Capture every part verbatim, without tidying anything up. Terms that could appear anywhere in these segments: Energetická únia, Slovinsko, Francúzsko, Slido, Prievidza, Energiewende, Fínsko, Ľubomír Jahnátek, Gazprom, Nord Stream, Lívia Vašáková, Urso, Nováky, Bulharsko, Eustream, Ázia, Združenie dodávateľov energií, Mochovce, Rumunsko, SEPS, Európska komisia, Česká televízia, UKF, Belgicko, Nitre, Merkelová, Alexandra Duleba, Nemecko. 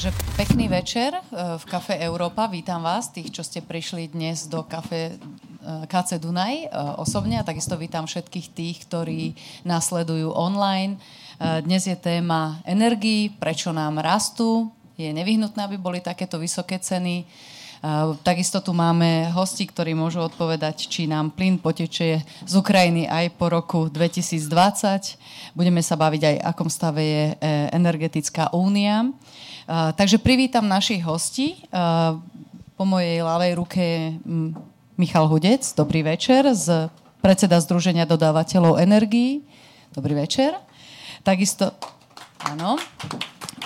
Takže pekný večer v Kafe Európa. Vítam vás, tých, čo ste prišli dnes do Café ká cé Dunaj osobne, a takisto vítam všetkých tých, ktorí nás sledujú online. Dnes je téma energií, prečo nám rastú. Je nevyhnutné, aby boli takéto vysoké ceny. Takisto tu máme hostí, ktorí môžu odpovedať, či nám plyn potečie z Ukrajiny aj po roku dvetisícdvadsať. Budeme sa baviť aj, akom stave je Energetická únia. Takže privítam našich hostí. Po mojej ľavej ruke je Michal Hudec. Dobrý večer. Z predseda Združenia dodávateľov energií. Dobrý večer. Takisto... Áno...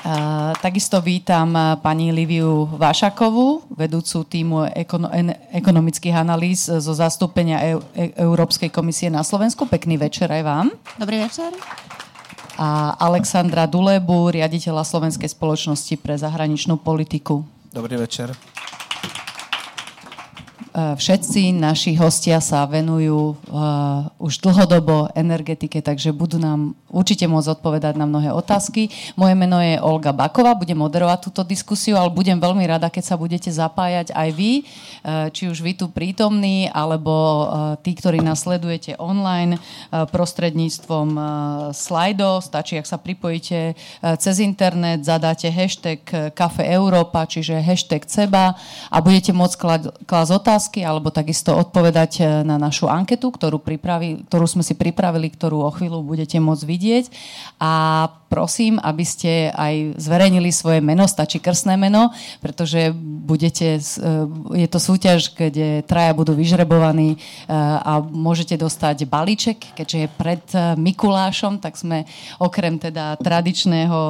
Uh, takisto vítam pani Líviu Vašákovú, vedúcu týmu ekono- ekonomických analýz zo zastúpenia e- e- Európskej komisie na Slovensku. Pekný večer aj vám. Dobrý večer. A Alexandra Dulebu, riaditeľa Slovenskej spoločnosti pre zahraničnú politiku. Dobrý večer. Uh, všetci naši hostia sa venujú uh, už dlhodobo energetike, takže budú nám určite môcť odpovedať na mnohé otázky. Moje meno je Olga Baková, budem moderovať túto diskusiu, ale budem veľmi rada, keď sa budete zapájať aj vy, uh, či už vy tu prítomní, alebo uh, tí, ktorí nás sledujete online uh, prostredníctvom uh, Slido. Stačí, ak sa pripojíte uh, cez internet, zadáte hashtag Kafe Európa, čiže hashtag Ceba, a budete môcť kla- klásť otázky, alebo takisto odpovedať na našu anketu, ktorú, pripravi, ktorú sme si pripravili, ktorú o chvíľu budete môcť vidieť. A prosím, aby ste aj zverejnili svoje meno, stačí krstné meno, pretože budete, je to súťaž, kde traja budú vyžrebovaní a môžete dostať balíček, keďže je pred Mikulášom, tak sme okrem teda tradičného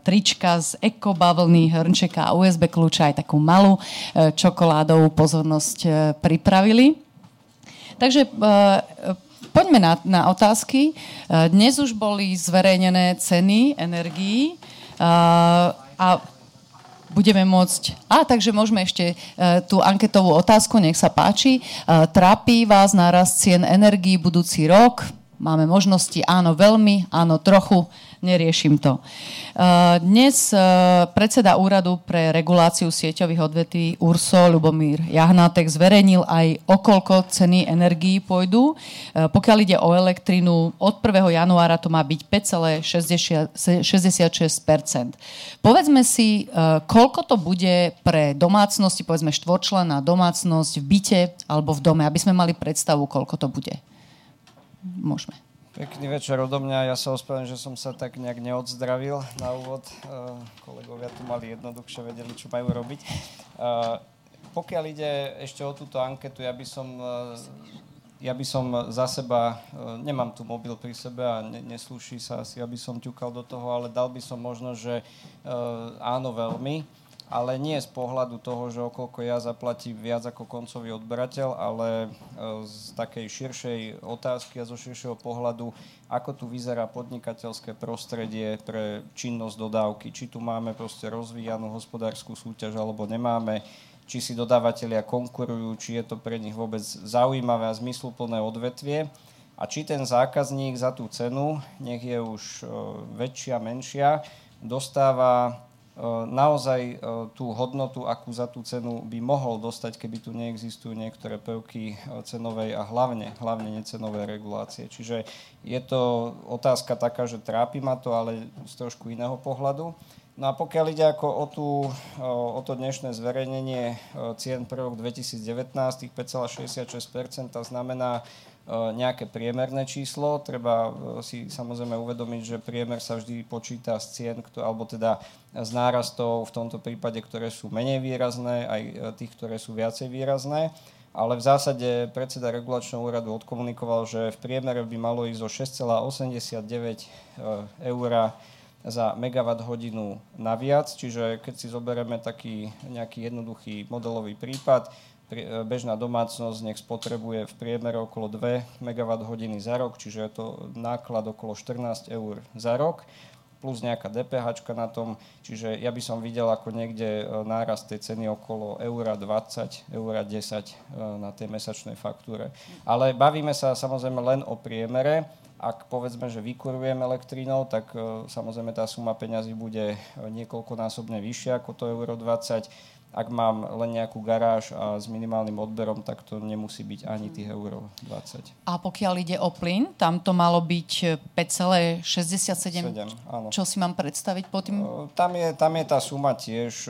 trička z ekobavlny, hrnčeka a ú es bé kľúča aj takú malú čokoládovú pozornosť pripravili. Takže poďme na, na otázky. Dnes už boli zverejnené ceny energií a, a budeme môcť... A, takže môžeme ešte tú anketovú otázku, nech sa páči. Trápi vás nárast cien energií budúci rok? Máme možnosti, áno veľmi, áno trochu, neriešim to. Dnes predseda Úradu pre reguláciu sieťových odvetví Urso, Ľubomír Jahnátek, zverejnil aj, okolko ceny energií pôjdu. Pokiaľ ide o elektrinu, od prvého januára to má byť päť celá šesťdesiatšesť percent. Povedzme si, koľko to bude pre domácnosti, povedzme štvorčlenná domácnosť v byte alebo v dome, aby sme mali predstavu, koľko to bude. Môžeme. Pekný večer odo mňa. Ja sa ospravedlňujem, že som sa tak nejak neodzdravil na úvod. Kolegovia tu mali jednoduchšie, vedeli, čo majú robiť. Pokiaľ ide ešte o túto anketu, ja by som, ja by som za seba, nemám tu mobil pri sebe a neslúši sa asi, aby som ťukal do toho, ale dal by som možno, že áno veľmi, ale nie z pohľadu toho, že okolko ja zaplatím viac ako koncový odberateľ, ale z takej širšej otázky a zo širšieho pohľadu, ako tu vyzerá podnikateľské prostredie pre činnosť dodávky. Či tu máme proste rozvíjanú hospodárskú súťaž, alebo nemáme, či si dodávateľia konkurujú, či je to pre nich vôbec zaujímavé a zmysluplné odvetvie a či ten zákazník za tú cenu, nech je už väčšia, menšia, dostáva naozaj tú hodnotu, akú za tú cenu by mohol dostať, keby tu neexistujú niektoré prvky cenovej a hlavne, hlavne necenovej regulácie. Čiže je to otázka taká, že trápi ma to, ale z trošku iného pohľadu. No a pokiaľ ide ako o, tú, o to dnešné zverejnenie cien pre rok dvetisícdevätnásť, tých päť celá šesťdesiatšesť percent znamená nejaké priemerné číslo. Treba si samozrejme uvedomiť, že priemer sa vždy počíta z cien, alebo teda z nárastov v tomto prípade, ktoré sú menej výrazné, aj tých, ktoré sú viacej výrazné. Ale v zásade predseda regulačného úradu odkomunikoval, že v priemere by malo ísť o šesť celá osemdesiatdeväť eur za megawatt hodinu naviac. Čiže keď si zoberieme taký nejaký jednoduchý modelový prípad, bežná domácnosť nech spotrebuje v priemere okolo dve megawatt hodiny za rok, čiže je to náklad okolo štrnásť eur za rok. plus nejaká DPHčka na tom, čiže ja by som videl ako niekde nárast tej ceny okolo jeden dvadsať, jeden desať na tej mesačnej faktúre. Ale bavíme sa samozrejme len o priemere. Ak povedzme, že vykurujeme elektrínou, tak samozrejme tá suma peňazí bude niekoľkonásobne vyššia ako to euro dvadsať. Ak mám len nejakú garáž a s minimálnym odberom, tak to nemusí byť ani tých euro dvadsať. A pokiaľ ide o plyn, tam to malo byť päť celá šesťdesiatsedem. Čo si mám predstaviť po tým? Tam je, tam je tá suma tiež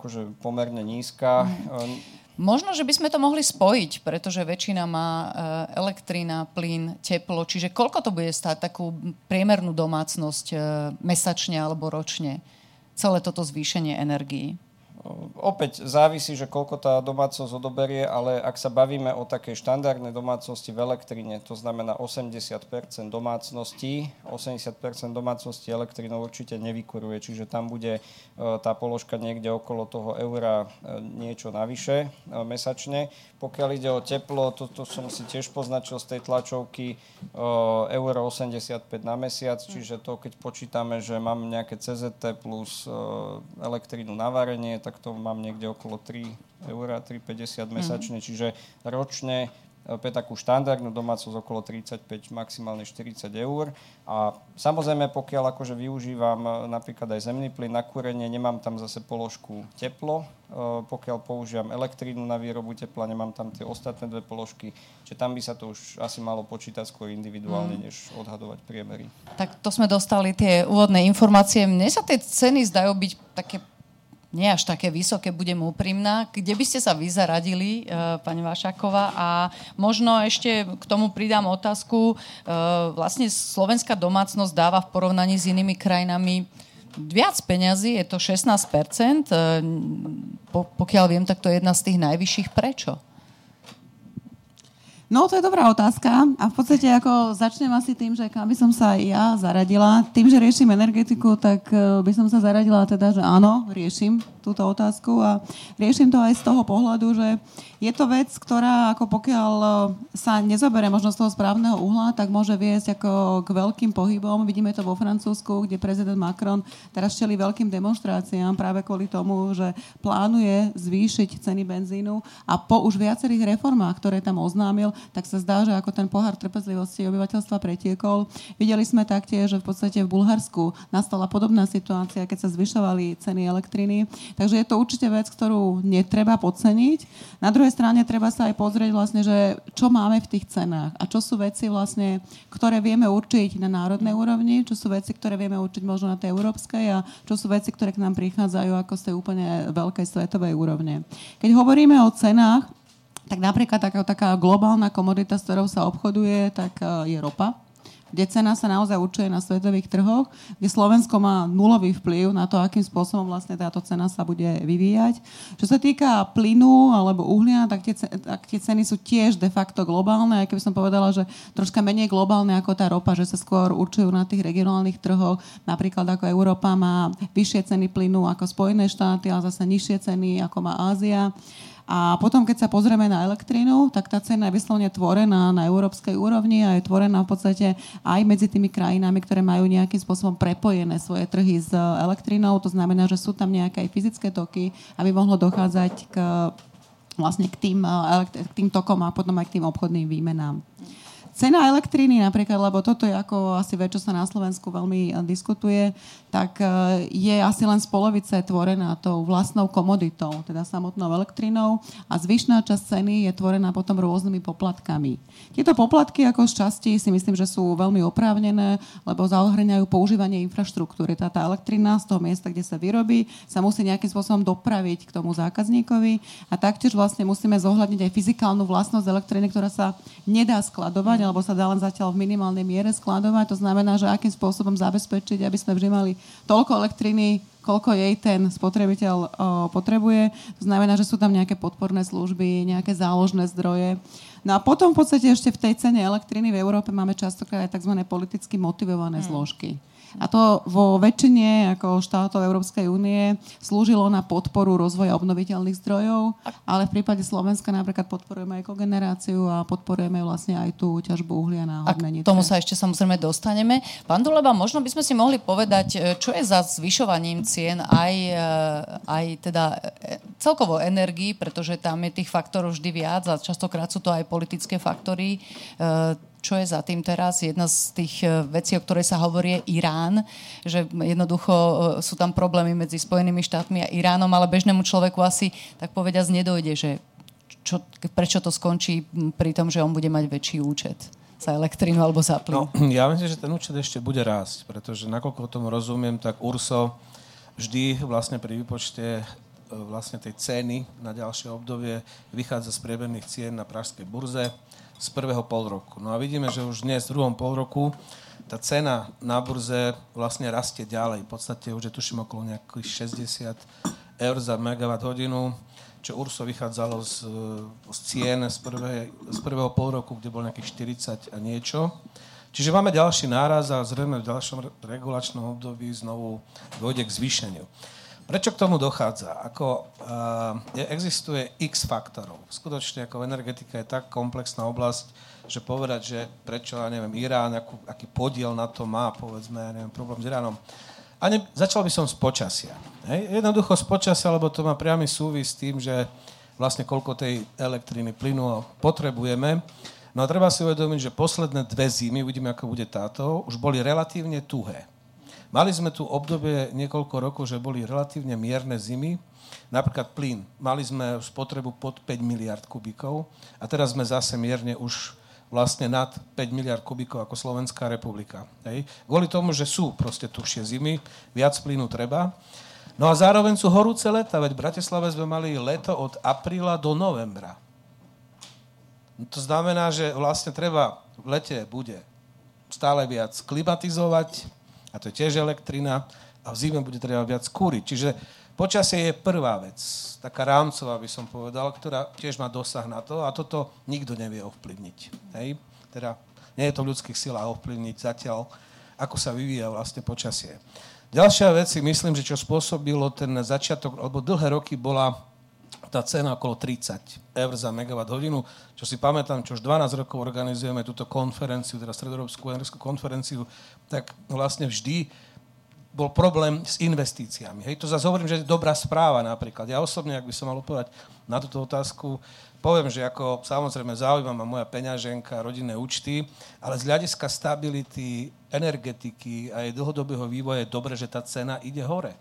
akože pomerne nízka. Mm. Možno, že by sme to mohli spojiť, pretože väčšina má elektrina, plyn, teplo. Čiže koľko to bude stáť takú priemernú domácnosť mesačne alebo ročne? Celé toto zvýšenie energií? Opäť závisí, že koľko tá domácnosť odoberie, ale ak sa bavíme o takej štandardnej domácnosti v elektrine, to znamená osemdesiat percent domácností, osemdesiat percent domácností elektrinou určite nevykuruje, čiže tam bude tá položka niekde okolo toho eura niečo navyše mesačne. Pokiaľ ide o teplo, toto som si tiež poznačil z tej tlačovky, euro osemdesiatpäť na mesiac, čiže to keď počítame, že mám nejaké cé zet té plus elektrinu na varenie, tak to mám niekde okolo tri eurá, tri päťdesiat mesačne, mm. čiže ročne pre takú štandardnú domácnosť okolo tridsaťpäť, maximálne štyridsať eur. A samozrejme, pokiaľ akože využívam napríklad aj zemný plyn na kúrenie, nemám tam zase položku teplo. Pokiaľ používam elektrínu na výrobu tepla, nemám tam tie ostatné dve položky. Čiže tam by sa to už asi malo počítať skôr individuálne, mm. než odhadovať priemery. Tak to sme dostali tie úvodné informácie. Mne sa tie ceny zdajú byť také nie až také vysoké, budem úprimná. Kde by ste sa vy zaradili, pani Vašáková? A možno ešte k tomu pridám otázku. Vlastne slovenská domácnosť dáva v porovnaní s inými krajinami viac peňazí, je to šestnásť percent. Pokiaľ viem, tak to je jedna z tých najvyšších. Prečo? No, to je dobrá otázka a v podstate ako začnem asi tým, že kam by som sa ja zaradila. Tým, že riešim energetiku, tak by som sa zaradila teda, že áno, riešim túto otázku a riešim to aj z toho pohľadu, že je to vec, ktorá ako pokiaľ sa nezabere možno z toho správneho uhla, tak môže viesť ako k veľkým pohybom. Vidíme to vo Francúzsku, kde prezident Macron teraz čelí veľkým demonštráciám práve kvôli tomu, že plánuje zvýšiť ceny benzínu a po už viacerých reformách, ktoré tam oznámil, tak sa zdá, že ako ten pohár trpezlivosti obyvateľstva pretiekol. Videli sme taktiež, že v podstate v Bulharsku nastala podobná situácia, keď sa zvyšovali ceny elektriny. Takže je to určite vec, ktorú netreba podceniť. Na druhej strane treba sa aj pozrieť vlastne, že čo máme v tých cenách a čo sú veci vlastne, ktoré vieme určiť na národnej úrovni, čo sú veci, ktoré vieme určiť možno na tej európskej a čo sú veci, ktoré k nám prichádzajú ako z tej úplne veľkej svetovej úrovne. Keď hovoríme o cenách, tak napríklad taká, taká globálna komodita, s ktorou sa obchoduje, tak je ropa, kde cena sa naozaj určuje na svetových trhoch, kde Slovensko má nulový vplyv na to, akým spôsobom vlastne táto cena sa bude vyvíjať. Čo sa týka plynu alebo uhlia, tak tie, tak tie ceny sú tiež de facto globálne, aj keby som povedala, že troška menej globálne ako tá ropa, že sa skôr určujú na tých regionálnych trhoch, napríklad ako Európa má vyššie ceny plynu ako Spojené štáty, ale zase nižšie ceny ako má Ázia. A potom, keď sa pozrieme na elektrínu, tak tá cena je vyslovne tvorená na európskej úrovni a je tvorená v podstate aj medzi tými krajinami, ktoré majú nejakým spôsobom prepojené svoje trhy s elektrínou. To znamená, že sú tam nejaké aj fyzické toky, aby mohlo dochádzať k, vlastne k tým, k tým tokom a potom aj k tým obchodným výmenám. Cena elektríny napríklad, lebo toto je ako asi vec, čo sa na Slovensku veľmi diskutuje, tak je asi len z polovice tvorená tou vlastnou komoditou, teda samotnou elektrinou a zvyšná časť ceny je tvorená potom rôznymi poplatkami. Tieto poplatky ako z časti si myslím, že sú veľmi oprávnené, lebo zahrňajú používanie infraštruktúry. Tá, tá elektrina z toho miesta, kde sa vyrobí, sa musí nejakým spôsobom dopraviť k tomu zákazníkovi a taktiež vlastne musíme zohľadniť aj fyzikálnu vlastnosť elektriny, ktorá sa nedá skladovať, alebo sa dá len zatiaľ v minimálnej miere skladovať. To znamená, že akým spôsobom zabezpečiť, aby sme vždy mali toľko elektriny, koľko jej ten spotrebiteľ o, potrebuje. To znamená, že sú tam nejaké podporné služby, nejaké záložné zdroje. No a potom v podstate ešte v tej cene elektriny v Európe máme častokrát aj tzv. Politicky motivované hmm. zložky. A to vo väčšine ako štátov Európskej únie slúžilo na podporu rozvoja obnoviteľných zdrojov, ale v prípade Slovenska napríklad podporujeme ekogeneráciu a podporujeme vlastne aj tú ťažbu uhlia na hornenice. A k tomu sa ešte samozrejme dostaneme. Pán Duleba, možno by sme si mohli povedať, čo je za zvyšovaním cien aj, aj teda celkovo energií, pretože tam je tých faktorov vždy viac a častokrát sú to aj politické faktory. Čo je za tým teraz? Jedna z tých vecí, o ktorej sa hovorí, je Irán, že jednoducho sú tam problémy medzi Spojenými štátmi a Iránom, ale bežnému človeku asi, tak povediac, nedojde, že čo, prečo to skončí pri tom, že on bude mať väčší účet za elektrínu alebo za plyn. No, ja myslím, že ten účet ešte bude rásť, pretože nakoľko tomu rozumiem, tak Urso vždy vlastne pri výpočte vlastne tej ceny na ďalšie obdobie vychádza z priemerných cien na Pražskej burze z prvého polroku. No a vidíme, že už dnes v druhom polroku tá cena na burze vlastne rastie ďalej. V podstate už je tuším okolo nejakých šesťdesiat eur za megawatt hodinu, čo Urso vychádzalo z, z cien z, prvé, z prvého polroku, kde bol nejakých štyridsať a niečo. Čiže máme ďalší náraz a zrejme v ďalšom regulačnom období znovu dôjde k zvýšeniu. Prečo k tomu dochádza? Ako, uh, existuje x faktorov. Skutočne ako energetika je tak komplexná oblasť, že povedať, že prečo, ja neviem, Irán, akú, aký podiel na to má, povedzme, ja neviem, problém s Iránom. A ne, začal by som z počasia. Hej? Jednoducho z počasia, lebo to má priamy súvis s tým, že vlastne koľko tej elektriny plynu potrebujeme. No a treba si uvedomiť, že posledné dve zimy, uvidíme, ako bude táto, už boli relatívne tuhé. Mali sme tu obdobie niekoľko rokov, že boli relatívne mierne zimy. Napríklad plyn. Mali sme spotrebu pod päť miliárd kubíkov a teraz sme zase mierne už vlastne nad päť miliárd kubíkov ako Slovenská republika. Hej. Kvôli tomu, že sú proste tuhšie zimy, viac plynu treba. No a zároveň sú horúce leta, veď v Bratislave sme mali leto od apríla do novembra. No to znamená, že vlastne treba v lete bude stále viac klimatizovať, a to je tiež elektrina, a v zime bude treba viac kúriť. Čiže počasie je prvá vec, taká rámcová by som povedal, ktorá tiež má dosah na to a toto nikto nevie ovplyvniť. Hej? Teda nie je to v ľudských silách ovplyvniť zatiaľ, ako sa vyvíja vlastne počasie. Ďalšia vec si myslím, že čo spôsobilo ten začiatok, alebo dlhé roky bola tá cena okolo tridsať eur za megawatt hodinu, čo si pamätám, čo už dvanásť rokov organizujeme túto konferenciu, teda stredoeurópsku energetickú konferenciu, tak vlastne vždy bol problém s investíciami. Hej, to zase hovorím, že je dobrá správa napríklad. Ja osobne, ak by som mal odpovedať na túto otázku, poviem, že ako samozrejme zaujíma ma moja peňaženka, rodinné účty, ale z hľadiska stability, energetiky a jej dlhodobého vývoja je dobre, že tá cena ide hore.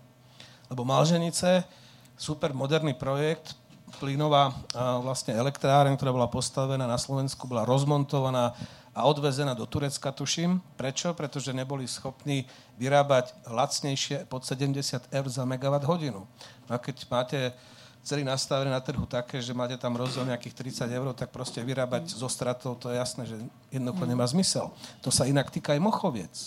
Lebo Malženice, super moderný projekt, plynová vlastne elektráreň, ktorá bola postavená na Slovensku, bola rozmontovaná a odvezená do Turecka, tuším. Prečo? Pretože neboli schopní vyrábať lacnejšie pod sedemdesiat eur za megawatt hodinu. No a keď máte celý nastavený na trhu také, že máte tam rozdiel nejakých tridsať eur, tak proste vyrábať zo stratou, to je jasné, že jednoducho nemá zmysel. To sa inak týka aj Mochoviec.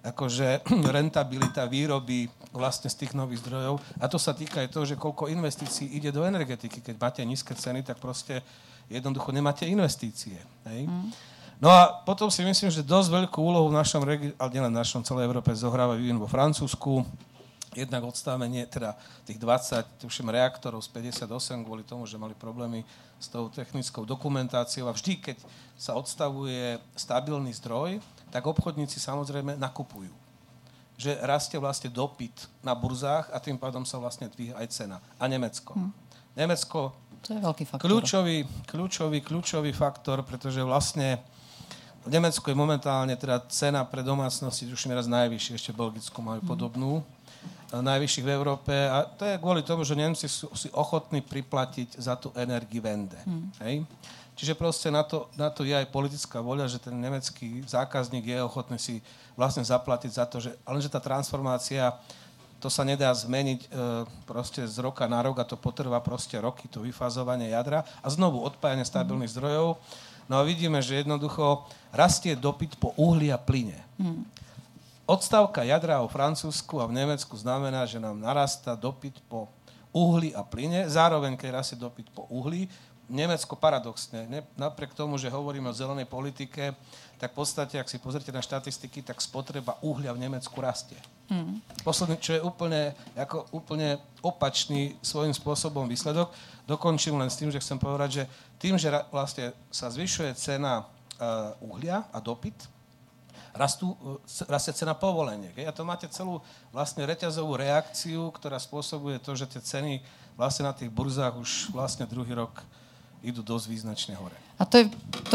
Akože rentabilita výroby vlastne z tých nových zdrojov. A to sa týka aj toho, že koľko investícií ide do energetiky. Keď máte nízke ceny, tak proste jednoducho nemáte investície. Hej? Mm. No a potom si myslím, že dosť veľkú úlohu v našom regióne, ale nielen v našom, celej Európe zohráva vývin vo Francúzsku. Jednak odstavenie teda tých dvadsať tuším, reaktorov z päťdesiatosem kvôli tomu, že mali problémy s tou technickou dokumentáciou. A vždy, keď sa odstavuje stabilný zdroj, tak obchodníci samozrejme nakupujú. Že rastie vlastne dopyt na burzách a tým pádom sa vlastne dvíha aj cena. A Nemecko. Hm. Nemecko, to je veľký faktor. Kľúčový, kľúčový, kľúčový faktor, pretože vlastne v Nemecku je momentálne teda cena pre domácnosti už je raz najvyššia, ešte v Belgicku majú podobnú, hm. najvyšších v Európe a to je kvôli tomu, že Nemci sú si ochotní priplatiť za tú Energiewende. Hm. Hej? Čiže proste na to, na to je aj politická voľa, že ten nemecký zákazník je ochotný si vlastne zaplatiť za to, že, ale že tá transformácia, to sa nedá zmeniť e, proste z roka na rok a to potrvá proste roky, to vyfázovanie jadra a znovu odpájanie stabilných mm. zdrojov. No a vidíme, že jednoducho rastie dopyt po uhli a plyne. Mm. Odstavka jadra vo Francúzsku a v Nemecku znamená, že nám narastá dopyt po uhli a plyne, zároveň keď rastie dopyt po uhli, Nemecko paradoxne, ne, napriek tomu, že hovoríme o zelenej politike, tak v podstate, ak si pozrite na štatistiky, tak spotreba uhlia v Nemecku rastie. Mm. Posledný, čo je úplne, ako úplne opačný svojím spôsobom výsledok, dokončím len s tým, že chcem povedať, že tým, že ra, vlastne sa zvyšuje cena uh, uhlia a dopyt, Rastú, rastie cena povoleniek. A to máte celú vlastne reťazovú reakciu, ktorá spôsobuje to, že tie ceny vlastne na tých burzách už vlastne druhý rok idú dosť význačne hore. A to je,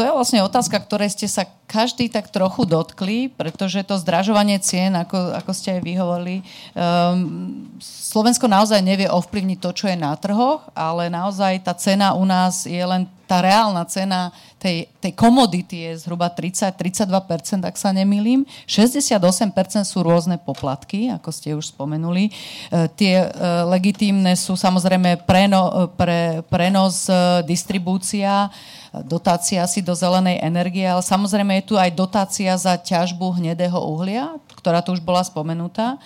to je vlastne otázka, ktorej ste sa každý tak trochu dotkli, pretože to zdražovanie cien, ako, ako ste aj vy hovorili, um, Slovensko naozaj nevie ovplyvniť to, čo je na trhoch, ale naozaj tá cena u nás je len, tá reálna cena tej, tej komodity je zhruba tridsať až tridsaťdva percent, ak sa nemýlim. šesťdesiatosem percent sú rôzne poplatky, ako ste už spomenuli. Uh, tie uh, legitímne sú samozrejme preno, pre, prenos, uh, distribúcia, dotácia asi do zelenej energie, ale samozrejme je tu aj dotácia za ťažbu hnedého uhlia, ktorá tu už bola spomenutá.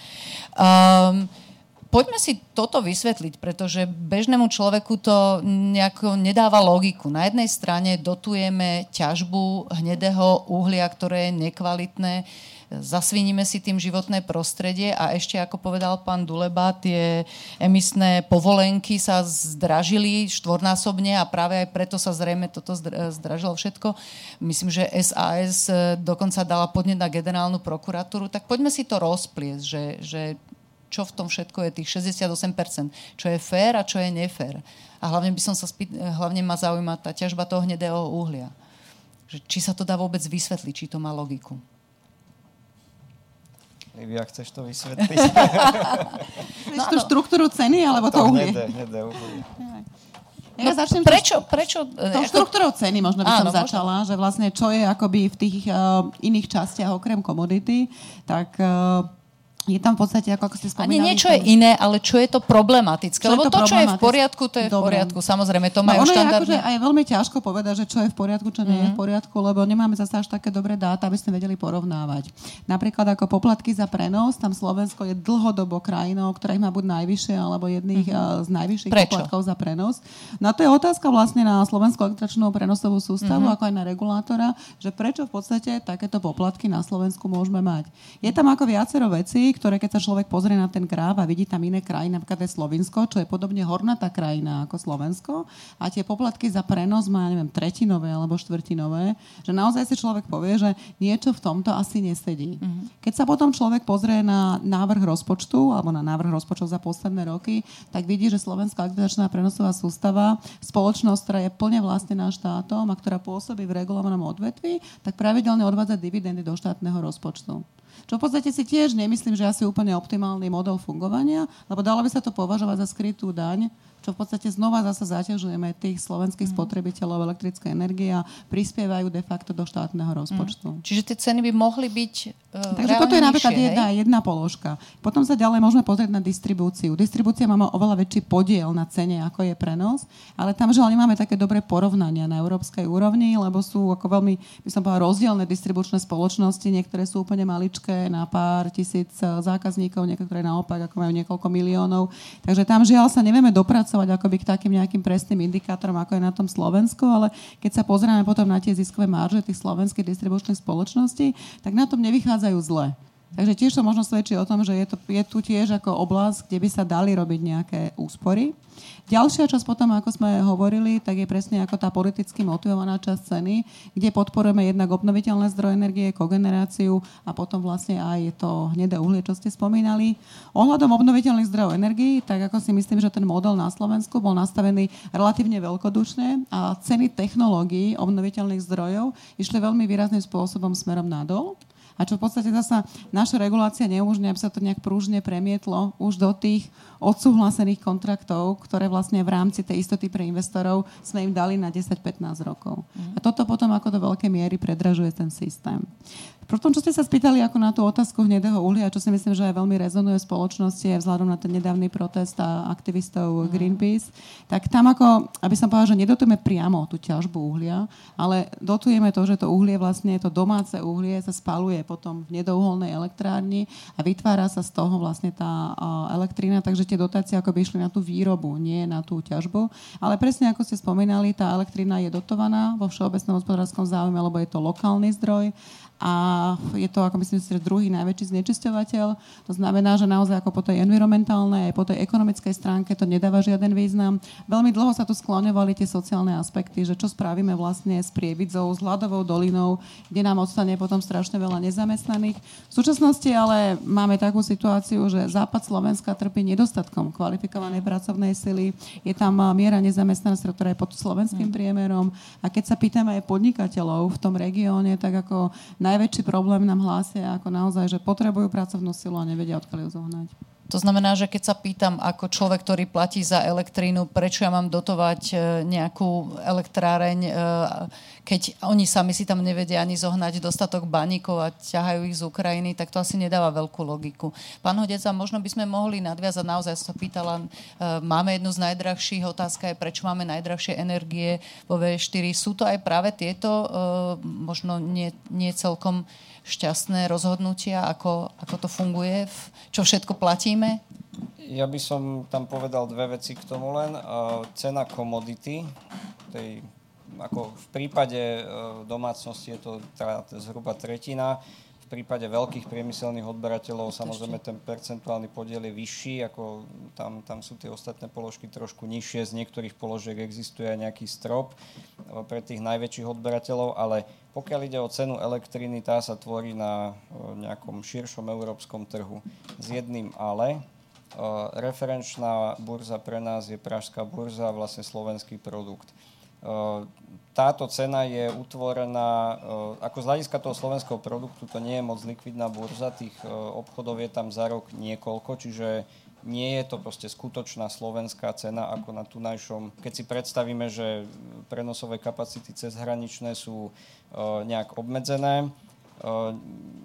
Um, poďme si toto vysvetliť, pretože bežnému človeku to nejako nedáva logiku. Na jednej strane dotujeme ťažbu hnedého uhlia, ktoré je nekvalitné, zasviníme si tým životné prostredie a ešte, ako povedal pán Duleba, tie emisné povolenky sa zdražili štvornásobne a práve aj preto sa zrejme toto zdražilo všetko. Myslím, že es a es dokonca dala podnet na generálnu prokuratúru. Tak poďme si to rozpliesť, že, že čo v tom všetko je tých šesťdesiatosem percent, čo je fér a čo je nefér. A hlavne by som sa spýt, hlavne ma zaujíma tá ťažba toho hnedého uhlia. Že, či sa to dá vôbec vysvetliť, či to má logiku. Lívia, chceš to vysvetliť? Chceš tú štruktúru ceny, alebo to uhlie? To hnedé uhlie. Ja začnem prečo, prečo? Tou štruktúrou ceny možno by som áno, začala, možno. Že vlastne čo je akoby v tých uh, iných častiach okrem komodity, tak uh, je tam v podstate, ako, ako ste spomínali. Ani niečo je iné, ale čo je to problematické? Čo Lebo to, to čo je v poriadku, to je Dobre. v poriadku. Samozrejme, to majú štandardne. Ono je akože aj veľmi ťažko povedať, že čo je v poriadku, čo nie je v poriadku, lebo nemáme zase až také dobré dáta, aby sme vedeli porovnávať. Napríklad ako poplatky za prenos, tam Slovensko je dlhodobo krajinou, ktorá ich má buď najvyššie, alebo jedných mm-hmm. z najvyšších Prečo? poplatkov za prenos. No a to je otázka vlastne na Slovenskú elektrizačnú prenosovú sústavu, mm-hmm. ako aj na regulátora, že prečo v podstate takéto poplatky na Slovensku môžeme mať. Je tam ako viacero vecí, ktoré keď sa človek pozrie na ten graf a vidí tam iné krajiny, napríklad je Slovinsko, čo je podobne hornatá krajina ako Slovensko a tie poplatky za prenos má, neviem, tretinové alebo štvrtinové, že naozaj si človek povie, že niečo v tomto asi nesedí. Mm-hmm. Keď sa potom človek pozrie na návrh rozpočtu alebo na návrh rozpočtov za posledné roky, tak vidí, že Slovenská elektrizačná prenosová sústava, spoločnosť, ktorá je plne vlastnená štátom a ktorá pôsobí v regulovanom odvetví, tak pravidelne odvádza dividendy do štátneho rozpočtu. Čo v podstate si tiež nemyslím, že asi úplne optimálny model fungovania, lebo dalo by sa to považovať za skrytú daň, čo v podstate znova zase zaťažujeme tých slovenských mm. spotrebiteľov elektrické energie a prispievajú de facto do štátneho rozpočtu. Mm. Čiže tie ceny by mohli byť uh, Takže toto je napríklad nižšie, jedna, jedna položka. Potom sa ďalej môžeme pozrieť na distribúciu. Distribúcia má oveľa väčší podiel na cene, ako je prenos, ale tam žiaľ nemáme také dobré porovnania na európskej úrovni, lebo sú ako veľmi, by som povedala, rozdielne distribučné spoločnosti. Niektoré sú úplne maličké, na pár tisíc zákazníkov, niektoré naopak ako majú niekoľko miliónov. Takže tam žiaľ sa nevieme dopracovať akoby k takým nejakým presným indikátorom, ako je na tom Slovensku, ale keď sa pozrieme potom na tie ziskové marže tých slovenských distribučných spoločností, tak na tom nevychádzajú zle. Takže tiež to možno svedčí o tom, že je, to, je tu tiež ako oblasť, kde by sa dali robiť nejaké úspory. Ďalšia časť potom, ako sme hovorili, tak je presne ako tá politicky motivovaná časť ceny, kde podporujeme jednak obnoviteľné zdroje energie, kogeneráciu a potom vlastne aj to hnedé uhlie, čo ste spomínali. Ohľadom obnoviteľných zdrojov energií, tak ako si myslím, že ten model na Slovensku bol nastavený relatívne veľkodušne a ceny technológií obnoviteľných zdrojov išli veľmi výrazným spôsobom smerom nadol. A čo v podstate zasa naša regulácia neumožňuje, aby sa to nejak prúžne premietlo už do tých odsúhlasených kontraktov, ktoré vlastne v rámci tej istoty pre investorov sme im dali na desať až pätnásť rokov. Mm. A toto potom ako do veľkej miery predražuje ten systém. V V tom, čo ste sa spýtali ako na tú otázku hnedého uhlia, čo si myslím, že veľmi rezonuje v spoločnosti aj vzhľadom na ten nedávny protest a aktivistov Greenpeace, tak tam ako, aby som povedala, že nedotujeme priamo tú ťažbu uhlia, ale dotujeme to, že to uhlie vlastne, to domáce uhlie sa spaluje potom v nedouholnej elektrárni a vytvára sa z toho vlastne tá elektrina, takže tie dotácie akoby išli na tú výrobu, nie na tú ťažbu. Ale presne ako ste spomínali, tá elektrina je dotovaná vo všeobecnom hospodárskom záujme, lebo je to lokálny zdroj. A je to, ako myslím si, druhý najväčší znečisťovateľ. To znamená, že naozaj ako po tej environmentálnej, aj po tej ekonomickej stránke to nedáva žiaden význam. Veľmi dlho sa tu skloňovali tie sociálne aspekty, že čo spravíme vlastne s Prievidzou, s Hladovou dolinou, kde nám odstane potom strašne veľa nezamestnaných. V súčasnosti ale máme takú situáciu, že západ Slovenska trpí nedostatkom kvalifikovanej pracovnej sily. Je tam miera nezamestnanosti, ktorá je pod slovenským priemerom. A keď sa pýtame aj podnikateľov v tom regióne, tak ako najväčší problém nám hlásia ako naozaj, že potrebujú pracovnú silu a nevedia, odkiaľ ju zohnať. To znamená, že keď sa pýtam ako človek, ktorý platí za elektrínu, prečo ja mám dotovať nejakú elektráreň, keď oni sami si tam nevedia ani zohnať dostatok baníkov a ťahajú ich z Ukrajiny, tak to asi nedáva veľkú logiku. Pán Hudec, možno by sme mohli nadviazať, naozaj sa pýtala, máme jednu z najdrahších, otázka je, prečo máme najdrahšie energie vo vé štyri. Sú to aj práve tieto, možno nie, nie celkom šťastné rozhodnutia, ako, ako to funguje, čo všetko platíme? Ja by som tam povedal dve veci k tomu len. Cena komodity, tej, ako v prípade domácnosti je to tá, tá zhruba tretina, v prípade veľkých priemyselných odberateľov samozrejme ten percentuálny podiel je vyšší, ako tam, tam sú tie ostatné položky trošku nižšie, z niektorých položiek existuje aj nejaký strop pre tých najväčších odberateľov, ale pokiaľ ide o cenu elektriny, tá sa tvorí na nejakom širšom európskom trhu. S jedným ale, referenčná burza pre nás je Pražská burza, vlastne slovenský produkt. Táto cena je utvorená, ako z hľadiska toho slovenského produktu to nie je moc likvidná burza, tých obchodov je tam za rok niekoľko, čiže nie je to proste skutočná slovenská cena ako na tunajšom. Keď si predstavíme, že prenosové kapacity cezhraničné sú nejak obmedzené,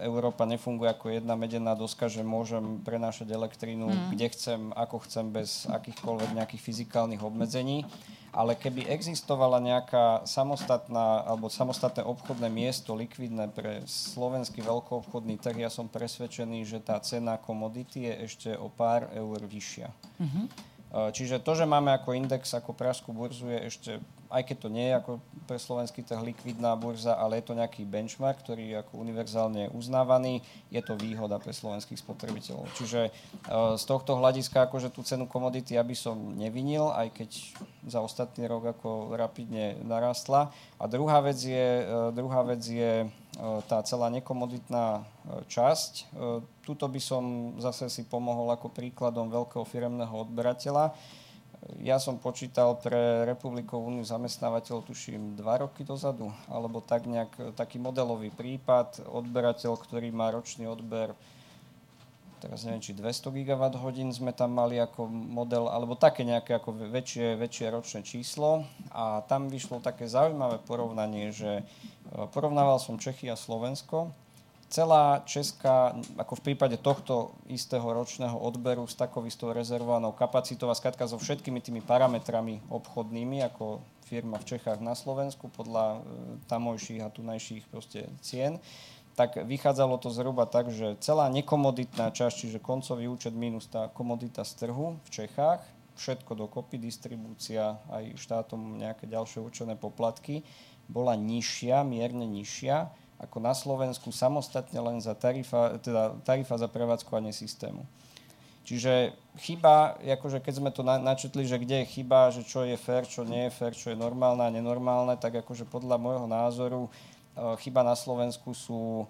Európa nefunguje ako jedna medená doska, že môžem prenášať elektrínu, mm. kde chcem, ako chcem, bez akýchkoľvek nejakých fyzikálnych obmedzení. Ale keby existovala nejaká samostatná alebo samostatné obchodné miesto likvidné pre slovenský veľkoobchodný trh, ja som presvedčený, že tá cena komodity je ešte o pár eur vyššia. Mm-hmm. Čiže to, že máme ako index, ako Pražskú burzu, je ešte, aj keď to nie je ako pre slovenský trh likvidná burza, ale je to nejaký benchmark, ktorý je ako univerzálne uznávaný, je to výhoda pre slovenských spotrebiteľov. Čiže z tohto hľadiska akože tú cenu komodity ja by som nevinil, aj keď za ostatný rok ako rapidne narastla. A druhá vec je, druhá vec je tá celá nekomoditná časť. Tuto by som zase si pomohol ako príkladom veľkého firemného odberateľa. Ja som počítal pre Republikovú úniu zamestnávateľov, tuším, dva roky dozadu, alebo tak nejak taký modelový prípad. Odberateľ, ktorý má ročný odber, teraz neviem, či dvesto gigawatt hodín sme tam mali ako model, alebo také nejaké ako väčšie, väčšie ročné číslo. A tam vyšlo také zaujímavé porovnanie, že porovnával som Čechy a Slovensko. Celá Česká, ako v prípade tohto istého ročného odberu s takovistou rezervovanou kapacitou a skrátka so všetkými tými parametrami obchodnými, ako firma v Čechách na Slovensku, podľa tamojších a tunajších proste cien, tak vychádzalo to zhruba tak, že celá nekomoditná časť, čiže koncový účet minus tá komodita z trhu v Čechách, všetko dokopy, distribúcia aj štátom nejaké ďalšie určené poplatky, bola nižšia, mierne nižšia, ako na Slovensku samostatne len za tarifa, teda tarifa za prevádzkovanie systému. Čiže chyba, akože keď sme to na, načetli, že kde je chyba, že čo je fér, čo nie je fér, čo je normálne a nenormálne, tak akože podľa môjho názoru chyba na Slovensku sú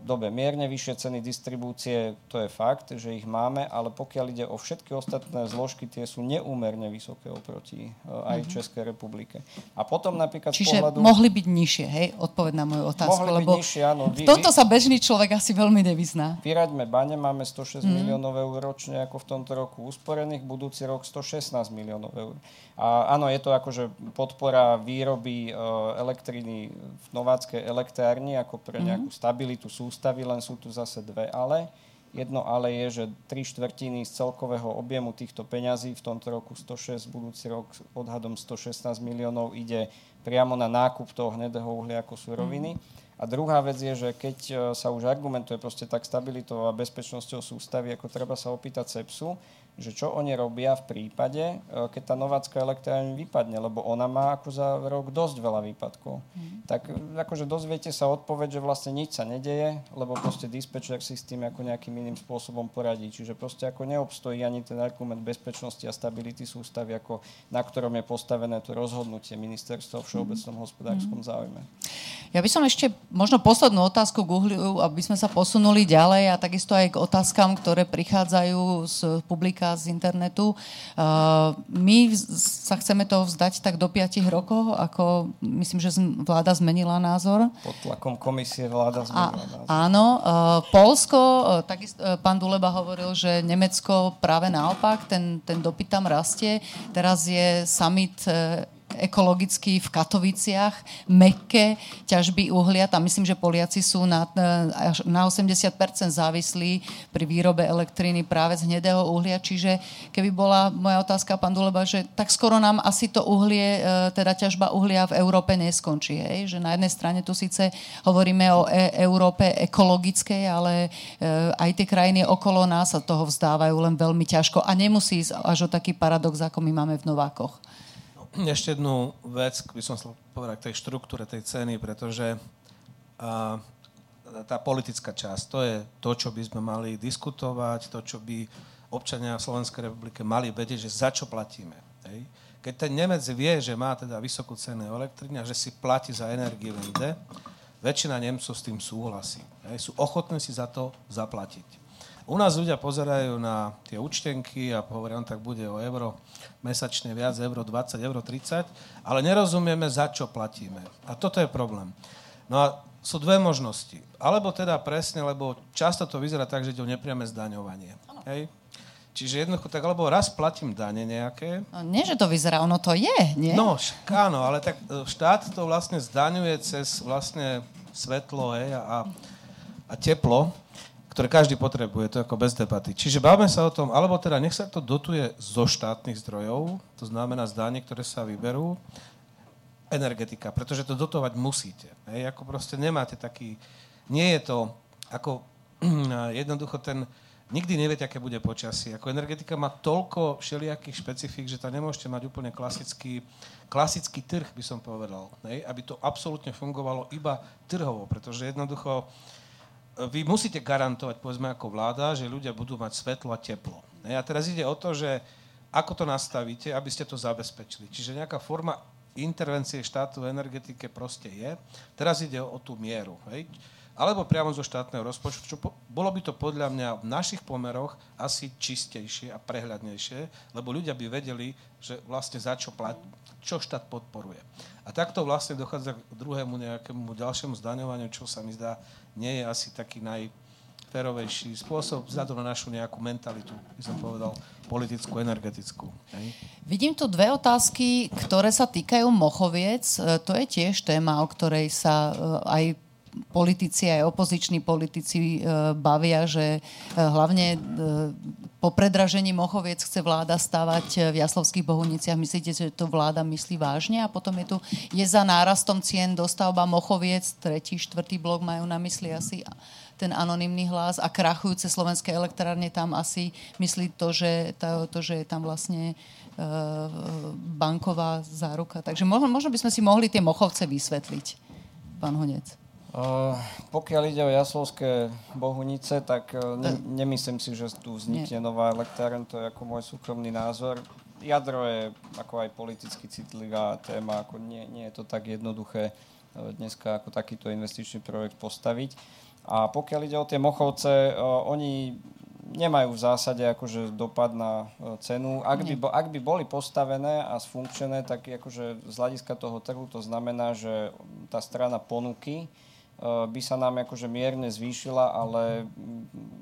dobe mierne vyššie ceny distribúcie, to je fakt, že ich máme, ale pokiaľ ide o všetky ostatné zložky, tie sú neúmerne vysoké oproti aj Českej republike. A potom napríklad Čiže pohľadu... mohli byť nižšie, hej? Odpoveď na moju otázku. Mohli byť nižšie, áno. Vy, v tomto sa bežný človek asi veľmi nevyzná. Vyraďme bane, máme stošesť mm. miliónov eur ročne, ako v tomto roku usporených, budúci rok stošestnásť miliónov eur. A áno, je to akože podpora výroby elektriny v nováckej elektrárni ako pre nejakú stabilitu tu sústavy, len sú tu zase dve ale. Jedno ale je, že tri štvrtiny z celkového objemu týchto peňazí v tomto roku stošesť, budúci rok odhadom stošestnásť miliónov ide priamo na nákup toho hnedého uhlia ako suroviny. A druhá vec je, že keď sa už argumentuje proste tak stabilitou a bezpečnosťou sústavy, ako treba sa opýtať SEPSu, že čo oni robia v prípade, keď tá novácka elektrárne vypadne, lebo ona má ako za rok dosť veľa výpadkov. Mm. Tak akože dozviete sa odpoveď, že vlastne nič sa nedeje, lebo proste dispečer si s tým ako nejakým iným spôsobom poradí. Čiže proste ako neobstojí ani ten argument bezpečnosti a stability sústavy, ako na ktorom je postavené to rozhodnutie ministerstva o všeobecnom mm. hospodárskom mm. záujme. Ja by som ešte možno poslednú otázku k uhliu, aby sme sa posunuli ďalej a takisto aj k otázkam, ktoré prichádzajú z publika, z internetu. Uh, my sa chceme toho vzdať tak do piatich rokov, ako myslím, že vláda zmenila názor. Pod tlakom komisie vláda zmenila a, názor. Áno. Uh, Poľsko, uh, takisto uh, pán Duleba hovoril, že Nemecko práve naopak, ten, ten dopyt tam rastie. Teraz je summit uh, ekologicky v Katoviciach, mekké ťažby uhlia. Tam myslím, že Poliaci sú na, na osemdesiat percent závislí pri výrobe elektriny práve z hnedého uhlia. Čiže keby bola moja otázka, pán Duleba, že tak skoro nám asi to uhlie, teda ťažba uhlia v Európe neskončí. Hej? Že na jednej strane tu síce hovoríme o e- Európe ekologickej, ale e, aj tie krajiny okolo nás sa toho vzdávajú len veľmi ťažko a nemusí ísť až o taký paradox, ako my máme v Novákoch. Ešte jednu vec, by som chcel povedať k tej štruktúre tej ceny, pretože a, tá politická časť, to je to, čo by sme mali diskutovať, to, čo by občania Slovenskej republiky mali vedieť, že za čo platíme. Hej. Keď ten Nemec vie, že má teda vysokú cenu elektriny a že si platí za energiu vende, väčšina Nemcov s tým súhlasí. Hej. Sú ochotní si za to zaplatiť. U nás ľudia pozerajú na tie účtenky a hovoria, on tak bude o euro mesačne viac, euro dvadsať, euro tridsať, ale nerozumieme, za čo platíme. A toto je problém. No a sú dve možnosti. Alebo teda presne, lebo často to vyzerá tak, že ide o nepriame zdaňovanie. Hej? Čiže jednoducho tak, alebo raz platím dane nejaké. No, nie, že to vyzerá, ono to je, nie? No, áno, ale tak štát to vlastne zdaňuje cez vlastne svetlo, hej, a, a teplo, ktoré každý potrebuje, to ako bez debaty. Čiže bavme sa o tom, alebo teda nech sa to dotuje zo štátnych zdrojov, to znamená zdanie, ktoré sa vyberú, energetika, pretože to dotovať musíte. Hej, ako proste nemáte taký, nie je to, ako jednoducho ten, nikdy neviete, aké bude počasie. Ako energetika má toľko všelijakých špecifík, že tam nemôžete mať úplne klasický, klasický trh, by som povedal, hej, aby to absolútne fungovalo iba trhovo, pretože jednoducho vy musíte garantovať, povedzme ako vláda, že ľudia budú mať svetlo a teplo. A teraz ide o to, že ako to nastavíte, aby ste to zabezpečili. Čiže nejaká forma intervencie štátu v energetike proste je. Teraz ide o tú mieru. Hej? Alebo priamo zo štátneho rozpočtu. Čo po, bolo by to podľa mňa v našich pomeroch asi čistejšie a prehľadnejšie, lebo ľudia by vedeli, že vlastne za čo platí, čo štát podporuje. A takto vlastne dochádza k druhému nejakému ďalšiemu zdaňovaniu, čo sa mi zdá, nie je asi taký najférovejší spôsob vzhľadom na našu nejakú mentalitu, by som povedal, politickú, energetickú. Hej. Vidím tu dve otázky, ktoré sa týkajú Mochoviec. To je tiež téma, o ktorej sa aj politici, aj opoziční politici e, bavia, že e, hlavne e, po predražení Mochoviec chce vláda stavať v Jaslovských Bohuniciach. Myslíte, že to vláda myslí vážne? A potom je tu, je za nárastom cien dostavba Mochoviec, tretí, štvrtý blok majú na mysli asi ten anonymný hlas a krachujúce slovenské elektrárne tam asi myslí to, že, to, to, že je tam vlastne e, banková záruka. Takže možno, možno by sme si mohli tie Mochovce vysvetliť. Pán Hudec. Uh, pokiaľ ide o Jaslovské Bohunice, tak ne- nemyslím si, že tu vznikne nová elektrárna, to je ako môj súkromný názor. Jadro je ako aj politicky citlivá téma, ako nie, nie je to tak jednoduché dneska ako takýto investičný projekt postaviť. A pokiaľ ide o tie Mochovce, oni nemajú v zásade akože dopad na cenu. Ak by, ak by boli postavené a sfunkčené, tak akože z hľadiska toho trhu to znamená, že tá strana ponuky by sa nám akože mierne zvýšila, ale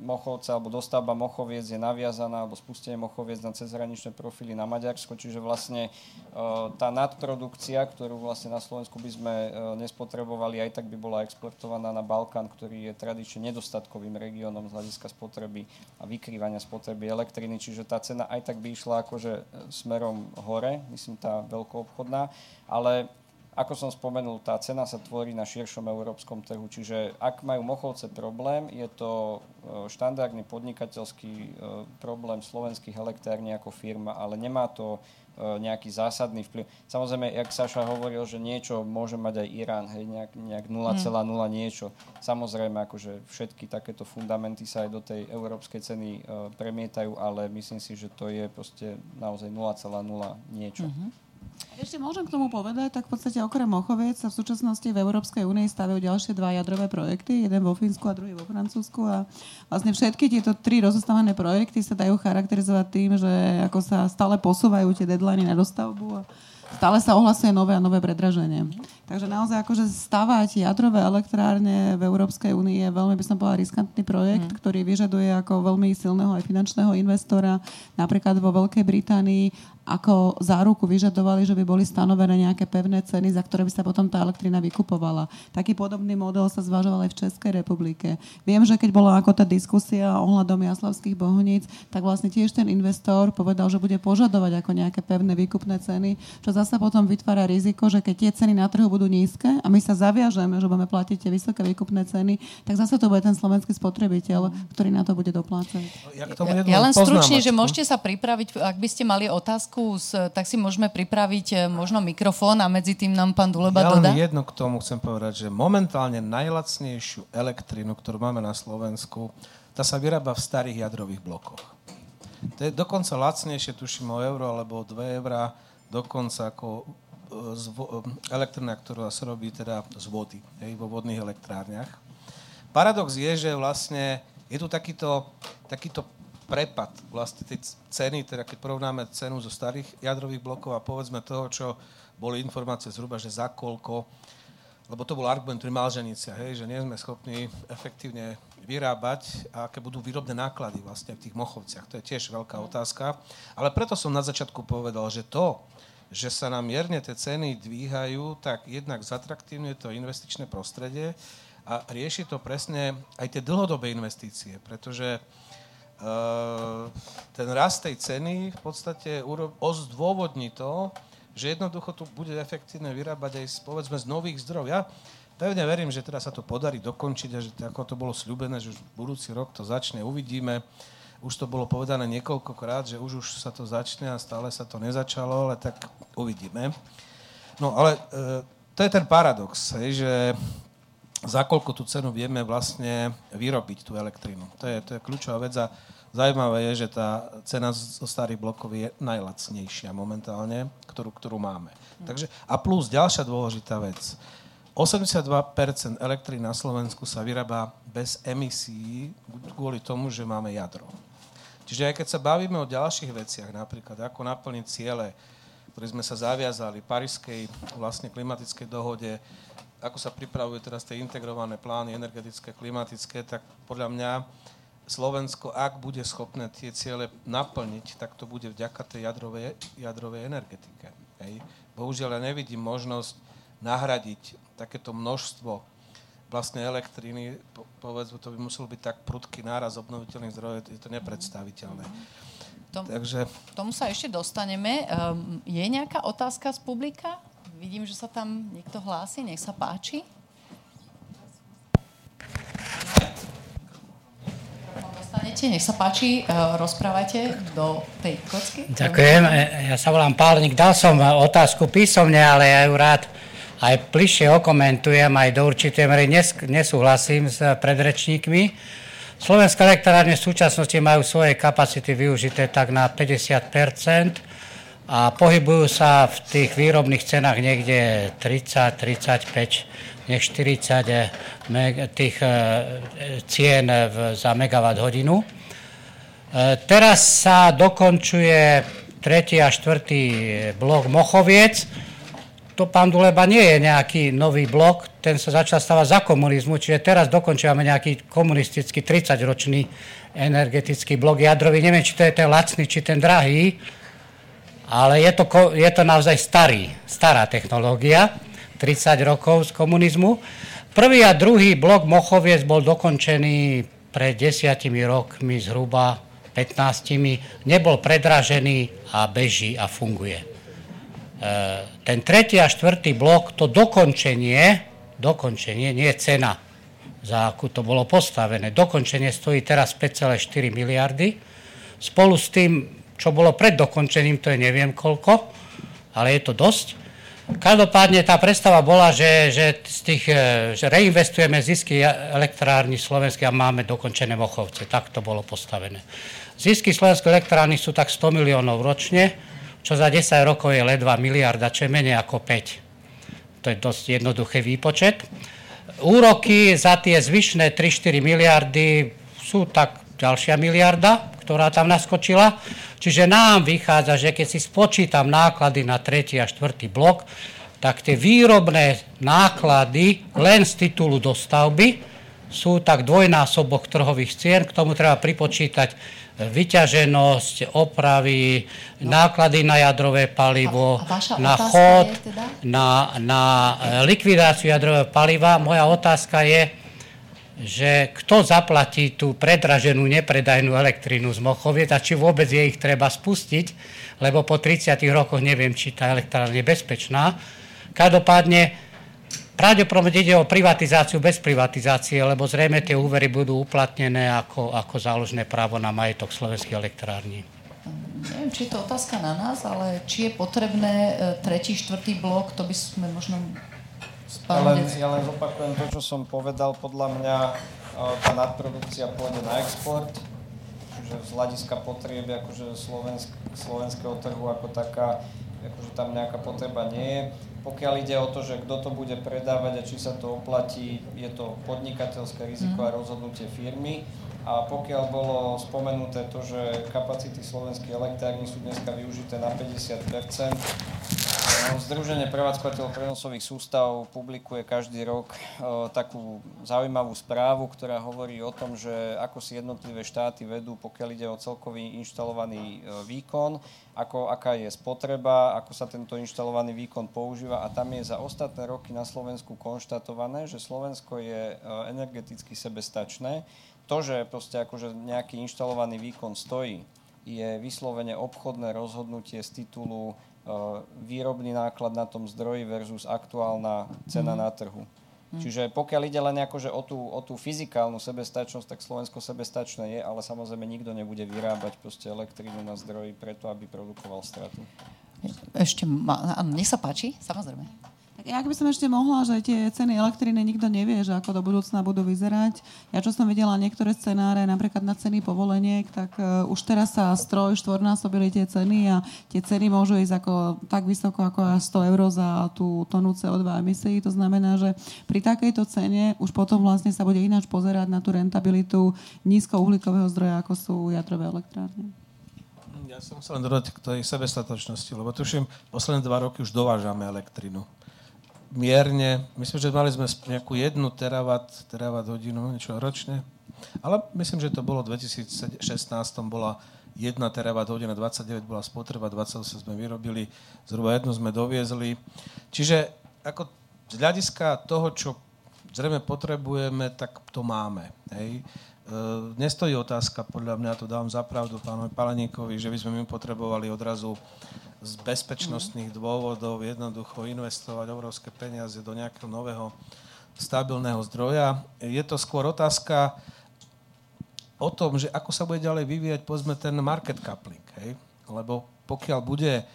Mochovce alebo dostavba Mochoviec je naviazaná, alebo spustenie Mochoviec na cezhraničné profily na Maďarsko, čiže vlastne tá nadprodukcia, ktorú vlastne na Slovensku by sme nespotrebovali, aj tak by bola exportovaná na Balkán, ktorý je tradične nedostatkovým regiónom z hľadiska spotreby a vykrývania spotreby elektriny, čiže tá cena aj tak by išla akože smerom hore, myslím tá veľkoobchodná, ale ako som spomenul, tá cena sa tvorí na širšom európskom trhu, čiže ak majú Mochovce problém, je to štandardný podnikateľský problém slovenských elektrární ako firma, ale nemá to nejaký zásadný vplyv. Samozrejme, jak Saša hovoril, že niečo môže mať aj Irán, hej, nejak, nejak nula celá nula niečo. Samozrejme, akože všetky takéto fundamenty sa aj do tej európskej ceny premietajú, ale myslím si, že to je proste naozaj nula celá nula niečo. Mm-hmm. Ešte môžem k tomu povedať, tak v podstate okrem Mochoviec sa v súčasnosti v Európskej únii stavajú ďalšie dva jadrové projekty, jeden vo Fínsku a druhý vo Francúzsku, a vlastne všetky tieto tri rozostávané projekty sa dajú charakterizovať tým, že ako sa stále posúvajú tie deadliny na dostavbu a stále sa ohlasuje nové a nové predraženie. Takže naozaj akože stavať jadrové elektrárne v Európskej únii je veľmi, by som povedala, riskantný projekt, mm. ktorý vyžaduje ako veľmi silného aj finančného investora. Napríklad vo Veľkej Británii ako záruku vyžadovali, že by boli stanovené nejaké pevné ceny, za ktoré by sa potom tá elektrina vykupovala. Taký podobný model sa zvažoval aj v Českej republike. Viem, že keď bola ako tá diskusia ohľadom Jaslovských Bohníc, tak vlastne tiež ten investor povedal, že bude požadovať ako nejaké pevné výkupné ceny, čo zasa potom vytvára riziko, že keď tie ceny na trhu budú nízke a my sa zaviažeme, že budeme platiť tie vysoké výkupné ceny, tak zase to bude ten slovenský spotrebiteľ, ktorý na to bude doplácať. Ja, ja len stručne, že môžete sa pripraviť, ak by ste mali otázku, tak si môžeme pripraviť možno mikrofón a medzi tým nám pán Duleba ja dodá. Ja len jedno k tomu chcem povedať, že momentálne najlacnejšiu elektrinu, ktorú máme na Slovensku, tá sa vyrába v starých jadrových blokoch. To je dokonca lacnejšie, tuším o euro alebo dve eurá, dokonca ako elektrina, ktorá sa robí teda z vody, hej, vo vodných elektrárniach. Paradox je, že vlastne je tu takýto, takýto prepad vlastne tej ceny, teda keď porovnáme cenu zo starých jadrových blokov a povedzme toho, čo boli informácie zhruba, že za koľko, lebo to bol argument pri Malženiciach, hej, že nie sme schopní efektívne vyrábať a aké budú výrobné náklady vlastne v tých Mochovciach. To je tiež veľká otázka. Ale preto som na začiatku povedal, že to, že sa nám mierne tie ceny dvíhajú, tak jednak zatraktívne to investičné prostredie a rieši to presne aj tie dlhodobé investície, pretože uh, ten rast tej ceny v podstate ozdôvodní to, že jednoducho tu bude efektívne vyrábať aj z, povedzme, z nových zdrojov. Ja pevne verím, že teda sa to podarí dokončiť a že to, ako to bolo sľúbené, že už budúci rok to začne, uvidíme. Už to bolo povedané niekoľkokrát, že už, už sa to začne a stále sa to nezačalo, ale tak uvidíme. No ale e, to je ten paradox, hej, že za koľko tú cenu vieme vlastne vyrobiť tú elektrinu. To je, to je kľúčová vec a zaujímavé je, že tá cena zo starých blokov je najlacnejšia momentálne, ktorú, ktorú máme. Takže, a plus ďalšia dôležitá vec. osemdesiatdva percent elektriny na Slovensku sa vyrába bez emisií kvôli tomu, že máme jadro. Čiže aj keď sa bavíme o ďalších veciach, napríklad ako naplniť ciele, ktoré sme sa zaviazali v Parížskej vlastne klimatickej dohode, ako sa pripravujú teraz tie integrované plány energetické, klimatické, tak podľa mňa Slovensko, ak bude schopné tie ciele naplniť, tak to bude vďaka tej jadrovej, jadrovej energetike. Hej. Bohužiaľ, ja nevidím možnosť nahradiť takéto množstvo vlastne elektriny, povedzme, to by muselo byť tak prudký náraz obnoviteľných zdrojov, je to nepredstaviteľné. Tom, Takže... Tomu sa ešte dostaneme. Um, je nejaká otázka z publika? Vidím, že sa tam niekto hlási, nech sa páči. Dostanete, nech sa páči, uh, rozprávajte do tej kocky. Ďakujem, ja sa volám Pálnik, dal som otázku písomne, ale ja ju rád aj bližšie okomentujem, aj do určitej miery nesúhlasím s predrečníkmi. Slovenské elektrárne v súčasnosti majú svoje kapacity využité tak na päťdesiat percent a pohybujú sa v tých výrobných cenách niekde tridsať, tridsaťpäť, nech štyridsať tých cien za megawatt hodinu. Teraz sa dokončuje tretí a štvrtý blok Mochoviec. To, pán Duleba, nie je nejaký nový blok, ten sa začal stávať za komunizmu, čiže teraz dokončujeme nejaký komunistický tridsaťročný energetický blok jadrový. Neviem, či to je ten lacný, či ten drahý, ale je to, je to naozaj starý, stará technológia, tridsať rokov z komunizmu. Prvý a druhý blok Mochoviec bol dokončený pred desiatimi rokmi, zhruba pätnástimi, nebol predražený a beží a funguje. Ten tretí a štvrtý blok, to dokončenie, dokončenie, nie cena, za akú to bolo postavené, dokončenie stojí teraz päť celá štyri miliardy. Spolu s tým, čo bolo pred dokončením, to je neviem koľko, ale je to dosť. Každopádne tá predstava bola, že, že, z tých, že reinvestujeme zisky elektrárny slovenských a máme dokončené Mochovce. Tak to bolo postavené. Zisky slovenských elektrárny sú tak sto miliónov ročne, čo za desať rokov je ledva miliarda, čo je menej ako päť. To je dosť jednoduchý výpočet. Úroky za tie zvyšné tri až štyri miliardy sú tak ďalšia miliarda, ktorá tam naskočila. Čiže nám vychádza, že keď si spočítam náklady na tretí a štvrtý blok, tak tie výrobné náklady len z titulu dostavby sú tak dvojnásobok trhových cien. K tomu treba pripočítať vyťaženosť, opravy, no. náklady na jadrové palivo, a, a na chod, teda? na, na likvidáciu jadrového paliva. Moja otázka je, že kto zaplatí tú predraženú, nepredajnú elektrinu z Mochoviec a či vôbec je ich treba spustiť, lebo po tridsiatich rokoch neviem, či tá elektrárna je bezpečná. Každopádne, pravdepodobne ide o privatizáciu bez privatizácie, lebo zrejme tie úvery budú uplatnené ako, ako záložné právo na majetok slovenských elektrární. Neviem, či je to otázka na nás, ale či je potrebné tretí, štvrtý blok, to by sme možno spáli. Ja len zopakujem to, čo som povedal. Podľa mňa tá nadprodukcia pôjde na export, že z hľadiska potrieby akože slovensk, slovenského trhu ako taká, akože tam nejaká potreba nie je. Pokiaľ ide o to, že kto to bude predávať a či sa to oplatí, je to podnikateľské riziko a rozhodnutie firmy. A pokiaľ bolo spomenuté to, že kapacity slovenských elektrární sú dneska využité na päťdesiat percent, Združenie prevádzkovateľov prenosových sústav publikuje každý rok takú zaujímavú správu, ktorá hovorí o tom, že ako si jednotlivé štáty vedú, pokiaľ ide o celkový inštalovaný výkon, ako, aká je spotreba, ako sa tento inštalovaný výkon používa. A tam je za ostatné roky na Slovensku konštatované, že Slovensko je energeticky sebestačné. To, že proste akože nejaký inštalovaný výkon stojí, je vyslovene obchodné rozhodnutie z titulu výrobný náklad na tom zdroji versus aktuálna cena na trhu. Čiže pokiaľ ide len akože o tú, o tú fyzikálnu sebestačnosť, tak Slovensko sebestačné je, ale samozrejme nikto nebude vyrábať proste elektrínu na zdroji preto, aby produkoval stratu. Ešte, ma, áno, nech sa páči, samozrejme. Ja by som ešte mohla, že tie ceny elektriny nikto nevie, že ako do budúcna budú vyzerať. Ja čo som videla niektoré scenáre, napríklad na ceny povoleniek, tak uh, už teraz sa stroj štvornásobili tie ceny a tie ceny môžu ísť ako, tak vysoko ako až sto eur za tú tonu cé o dva emisí. To znamená, že pri takejto cene už potom vlastne sa bude ináč pozerať na tú rentabilitu nízkouhlíkového zdroja, ako sú jadrové elektrárne. Ja som chcel dodať k tej sebestatočnosti, lebo tuším, posledné dva roky už dovážame elektrinu. Mierne. Myslím, že mali sme nejakú jednu terawatt, terawatt hodinu, niečo ročne. Ale myslím, že to bolo v dvetisícšestnásť bola jedna terawatt hodina, dvadsaťdeväť bola spotreba, dvadsaťosem sme vyrobili, zhruba jednu sme doviezli. Čiže ako z hľadiska toho, čo zrejme potrebujeme, tak to máme. Hej. Uh, nestojí otázka, podľa mňa, to dám za pravdu pánovi Paleníkovi, že by sme my potrebovali odrazu z bezpečnostných dôvodov jednoducho investovať obrovské peniaze do nejakého nového stabilného zdroja. Je to skôr otázka o tom, že ako sa bude ďalej vyvíjať, povedzme, ten market coupling, hej? Lebo pokiaľ bude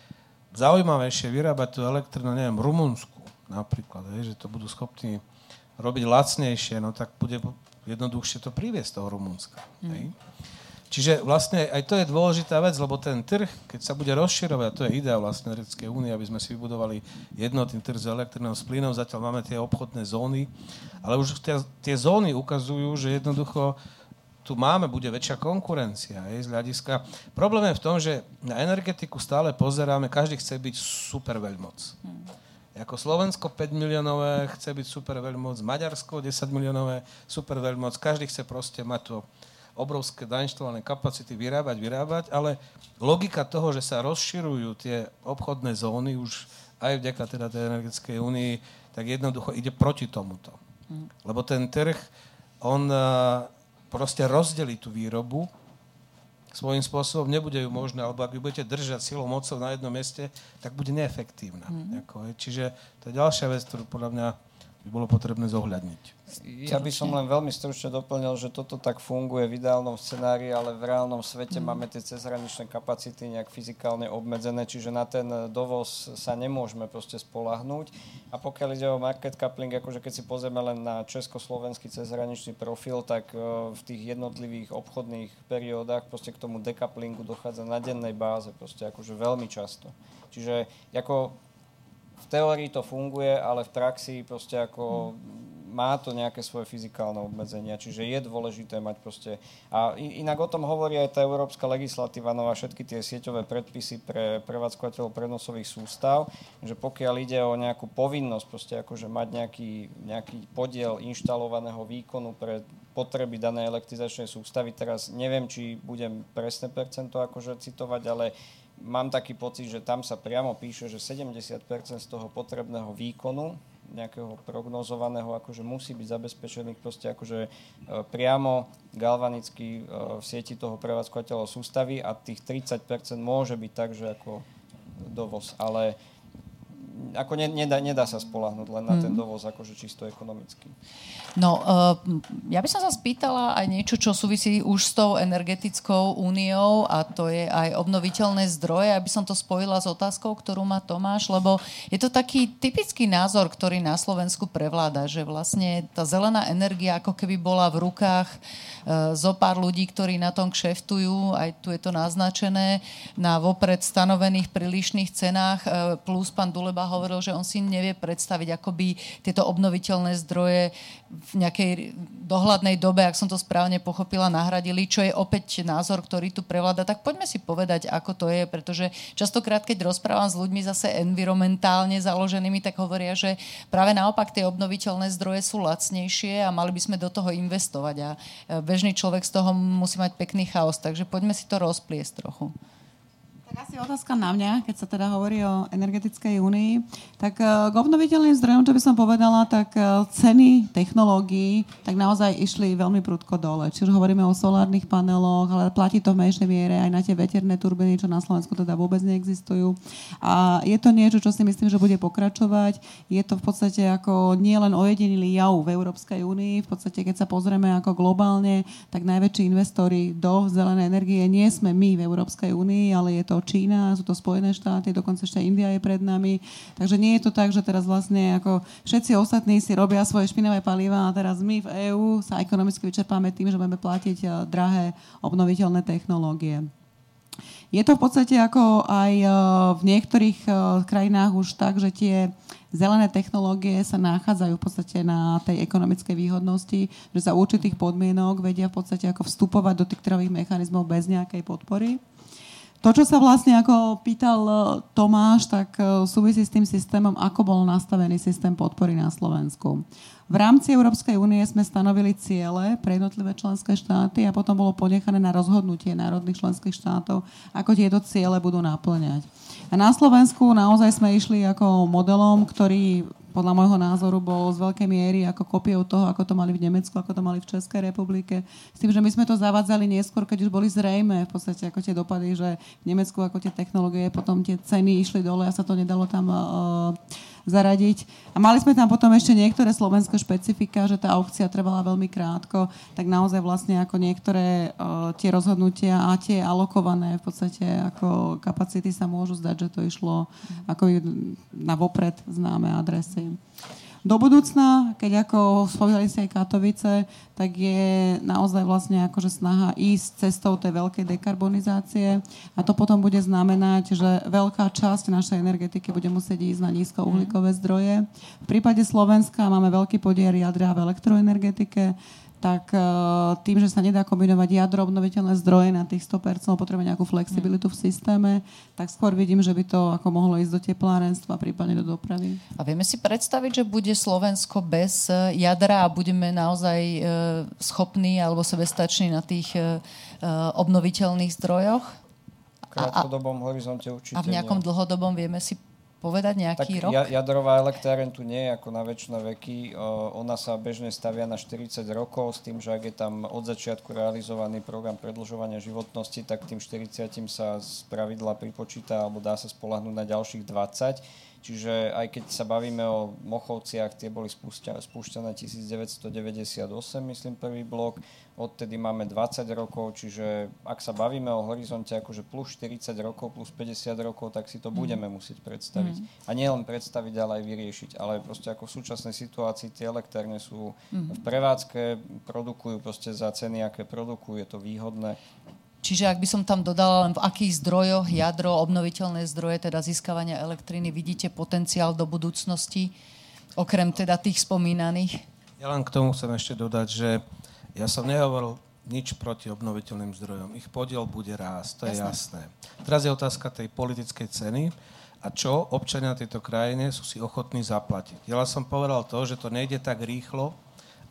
zaujímavejšie vyrábať tú elektrinu, neviem, v Rumunsku napríklad, hej, že to budú schopní robiť lacnejšie, no tak bude jednoduchšie to priviesť toho Rumunska. Mm. Čiže vlastne aj to je dôležitá vec, lebo ten trh, keď sa bude rozširovať, a to je idea vlastne Energetickej únie, aby sme si vybudovali jednotný trh s elektrinou, s plynom, zatiaľ máme tie obchodné zóny, ale už tie, tie zóny ukazujú, že jednoducho tu máme, bude väčšia konkurencia aj z hľadiska. Problém je v tom, že na energetiku stále pozeráme, každý chce byť super veľmoc. Ako Slovensko päť miliónové chce byť super veľmoc, Maďarsko desať miliónové super veľmoc, každý chce proste mať to obrovské nainštalované kapacity vyrábať, vyrábať, ale logika toho, že sa rozširujú tie obchodné zóny už aj vďaka teda tej Energetickej únii, tak jednoducho ide proti tomuto. Lebo ten trh, on proste rozdelí tú výrobu svojím spôsobom, nebude ju možné, alebo ak ju budete držať silou mocou na jednom mieste, tak bude neefektívna. Mm-hmm. Čiže to je ďalšia vec, ktorú podľa mňa by bolo potrebné zohľadniť. Ja by som len veľmi stručne doplnil, že toto tak funguje v ideálnom scenárii, ale v reálnom svete mm. máme tie cezhraničné kapacity nejak fyzikálne obmedzené, čiže na ten dovoz sa nemôžeme proste spoľahnúť. A pokiaľ ide o market coupling, akože keď si pozrieme len na československý cezhraničný profil, tak v tých jednotlivých obchodných periódach proste k tomu decouplingu dochádza na dennej báze, proste akože veľmi často. Čiže ako v teórii to funguje, ale v praxi proste ako má to nejaké svoje fyzikálne obmedzenia, čiže je dôležité mať proste. A inak o tom hovorí aj tá európska legislatíva, nová, všetky tie sieťové predpisy pre prevádzkovateľov prenosových sústav, že pokiaľ ide o nejakú povinnosť proste akože mať nejaký, nejaký podiel inštalovaného výkonu pre potreby danej elektrizačnej sústavy, teraz neviem, či budem presné percento akože citovať, ale mám taký pocit, že tam sa priamo píše, že sedemdesiat percent z toho potrebného výkonu, nejakého prognozovaného, akože musí byť zabezpečených proste akože priamo galvanicky v sieti toho prevádzkovateľa sústavy a tých tridsať percent môže byť tak, že ako dovoz. Ale ako nedá, nedá sa spoľahnúť len na ten dovoz, akože čisto ekonomicky. No, ja by som sa spýtala aj niečo, čo súvisí už s tou energetickou úniou, a to je aj obnoviteľné zdroje, aby som to spojila s otázkou, ktorú má Tomáš, lebo je to taký typický názor, ktorý na Slovensku prevláda, že vlastne tá zelená energia ako keby bola v rukách zo pár ľudí, ktorí na tom kšeftujú, aj tu je to naznačené, na vopred stanovených prílišných cenách, plus pán Duleba hovoril, že on si nevie predstaviť, ako by tieto obnoviteľné zdroje v nejakej dohľadnej dobe, ak som to správne pochopila, nahradili, čo je opäť názor, ktorý tu prevláda. Tak poďme si povedať, ako to je, pretože častokrát, keď rozprávam s ľuďmi zase environmentálne založenými, tak hovoria, že práve naopak tie obnoviteľné zdroje sú lacnejšie a mali by sme do toho investovať a bežný človek z toho musí mať pekný chaos, takže poďme si to rozpliesť trochu. Tak asi otázka na mňa, keď sa teda hovorí o energetickej únii. Tak k obnoviteľným zdrojom, čo by som povedala, tak ceny technológií tak naozaj išli veľmi prudko dole. Čiže hovoríme o solárnych paneloch, ale platí to v menšej miere aj na tie veterné turbíny, čo na Slovensku teda vôbec neexistujú. A je to niečo, čo si myslím, že bude pokračovať. Je to v podstate ako nie len ojedinilý jav v Európskej únii. V podstate, keď sa pozrieme ako globálne, tak najväčší investori do zelenej energie nie sme my v Európskej únii, ale je to Čína, sú to Spojené štáty, dokonca ešte India je pred nami. Takže nie je to tak, že teraz vlastne ako všetci ostatní si robia svoje špinavé paliva a teraz my v EÚ sa ekonomicky vyčerpáme tým, že budeme platiť drahé obnoviteľné technológie. Je to v podstate ako aj v niektorých krajinách už tak, že tie zelené technológie sa nachádzajú v podstate na tej ekonomickej výhodnosti, že za určitých podmienok vedia v podstate ako vstupovať do tých trhových mechanizmov bez nejakej podpory. To, čo sa vlastne ako pýtal Tomáš, tak súvisí s tým systémom, ako bol nastavený systém podpory na Slovensku. V rámci Európskej únie sme stanovili ciele pre jednotlivé členské štáty a potom bolo ponechané na rozhodnutie národných členských štátov, ako tieto ciele budú naplňať. A na Slovensku naozaj sme išli ako modelom, ktorý podľa môjho názoru bol z veľkej miery ako kópiou toho, ako to mali v Nemecku, ako to mali v Českej republike. S tým, že my sme to zavádzali neskôr, keď už boli zrejmé v podstate ako tie dopady, že v Nemecku ako tie technológie, potom tie ceny išli dole a sa to nedalo tam uh, zaradiť. A mali sme tam potom ešte niektoré slovenské špecifika, že tá aukcia trvala veľmi krátko, tak naozaj vlastne ako niektoré uh, tie rozhodnutia a tie alokované v podstate ako kapacity sa môžu zdať, že to išlo ako na vopred známe adresy. Do budúcna, keď ako spomínali ste aj Katovice, tak je naozaj vlastne akože snaha ísť cestou tej veľkej dekarbonizácie a to potom bude znamenať, že veľká časť našej energetiky bude musieť ísť na nízkouhlíkové zdroje. V prípade Slovenska máme veľký podiel jadra v elektroenergetike, tak tým, že sa nedá kombinovať jadro, obnoviteľné zdroje na tých sto percent, potrebuje nejakú flexibilitu v systéme, tak skôr vidím, že by to ako mohlo ísť do teplárenstva, prípadne do dopravy. A vieme si predstaviť, že bude Slovensko bez jadra a budeme naozaj schopní alebo sebestační na tých obnoviteľných zdrojoch? V krátkodobom horizonte určite. A v nejakom nie. Dlhodobom vieme si povedať nejaký tak rok? Jadrová elektráreň tu nie je ako na večné veky. Ona sa bežne stavia na štyridsať rokov s tým, že ak je tam od začiatku realizovaný program predĺžovania životnosti, tak tým štyridsiatim sa z pravidla pripočíta alebo dá sa spoľahnúť na ďalších dvadsať. Čiže aj keď sa bavíme o Mochovciach, tie boli spúšťané devätnásť deväťdesiatosem, myslím, prvý blok. Odtedy máme dvadsať rokov, čiže ak sa bavíme o horizonte akože plus štyridsať rokov, plus päťdesiat rokov, tak si to mm. budeme musieť predstaviť. Mm. A nie len predstaviť, ale aj vyriešiť. Ale proste ako v súčasnej situácii tie elektrárne sú mm. v prevádzke, produkujú proste za ceny, aké produkujú, je to výhodné. Čiže ak by som tam dodala len v akých zdrojoch, jadro, obnoviteľné zdroje, teda získavania elektriny, vidíte potenciál do budúcnosti, okrem teda tých spomínaných? Ja len k tomu chcem ešte dodať, že ja som nehovoril nič proti obnoviteľným zdrojom. Ich podiel bude rásť, to je jasné. jasné. Teraz je otázka tej politickej ceny a čo občania tejto krajine sú si ochotní zaplatiť. Ja som povedal to, že to nejde tak rýchlo,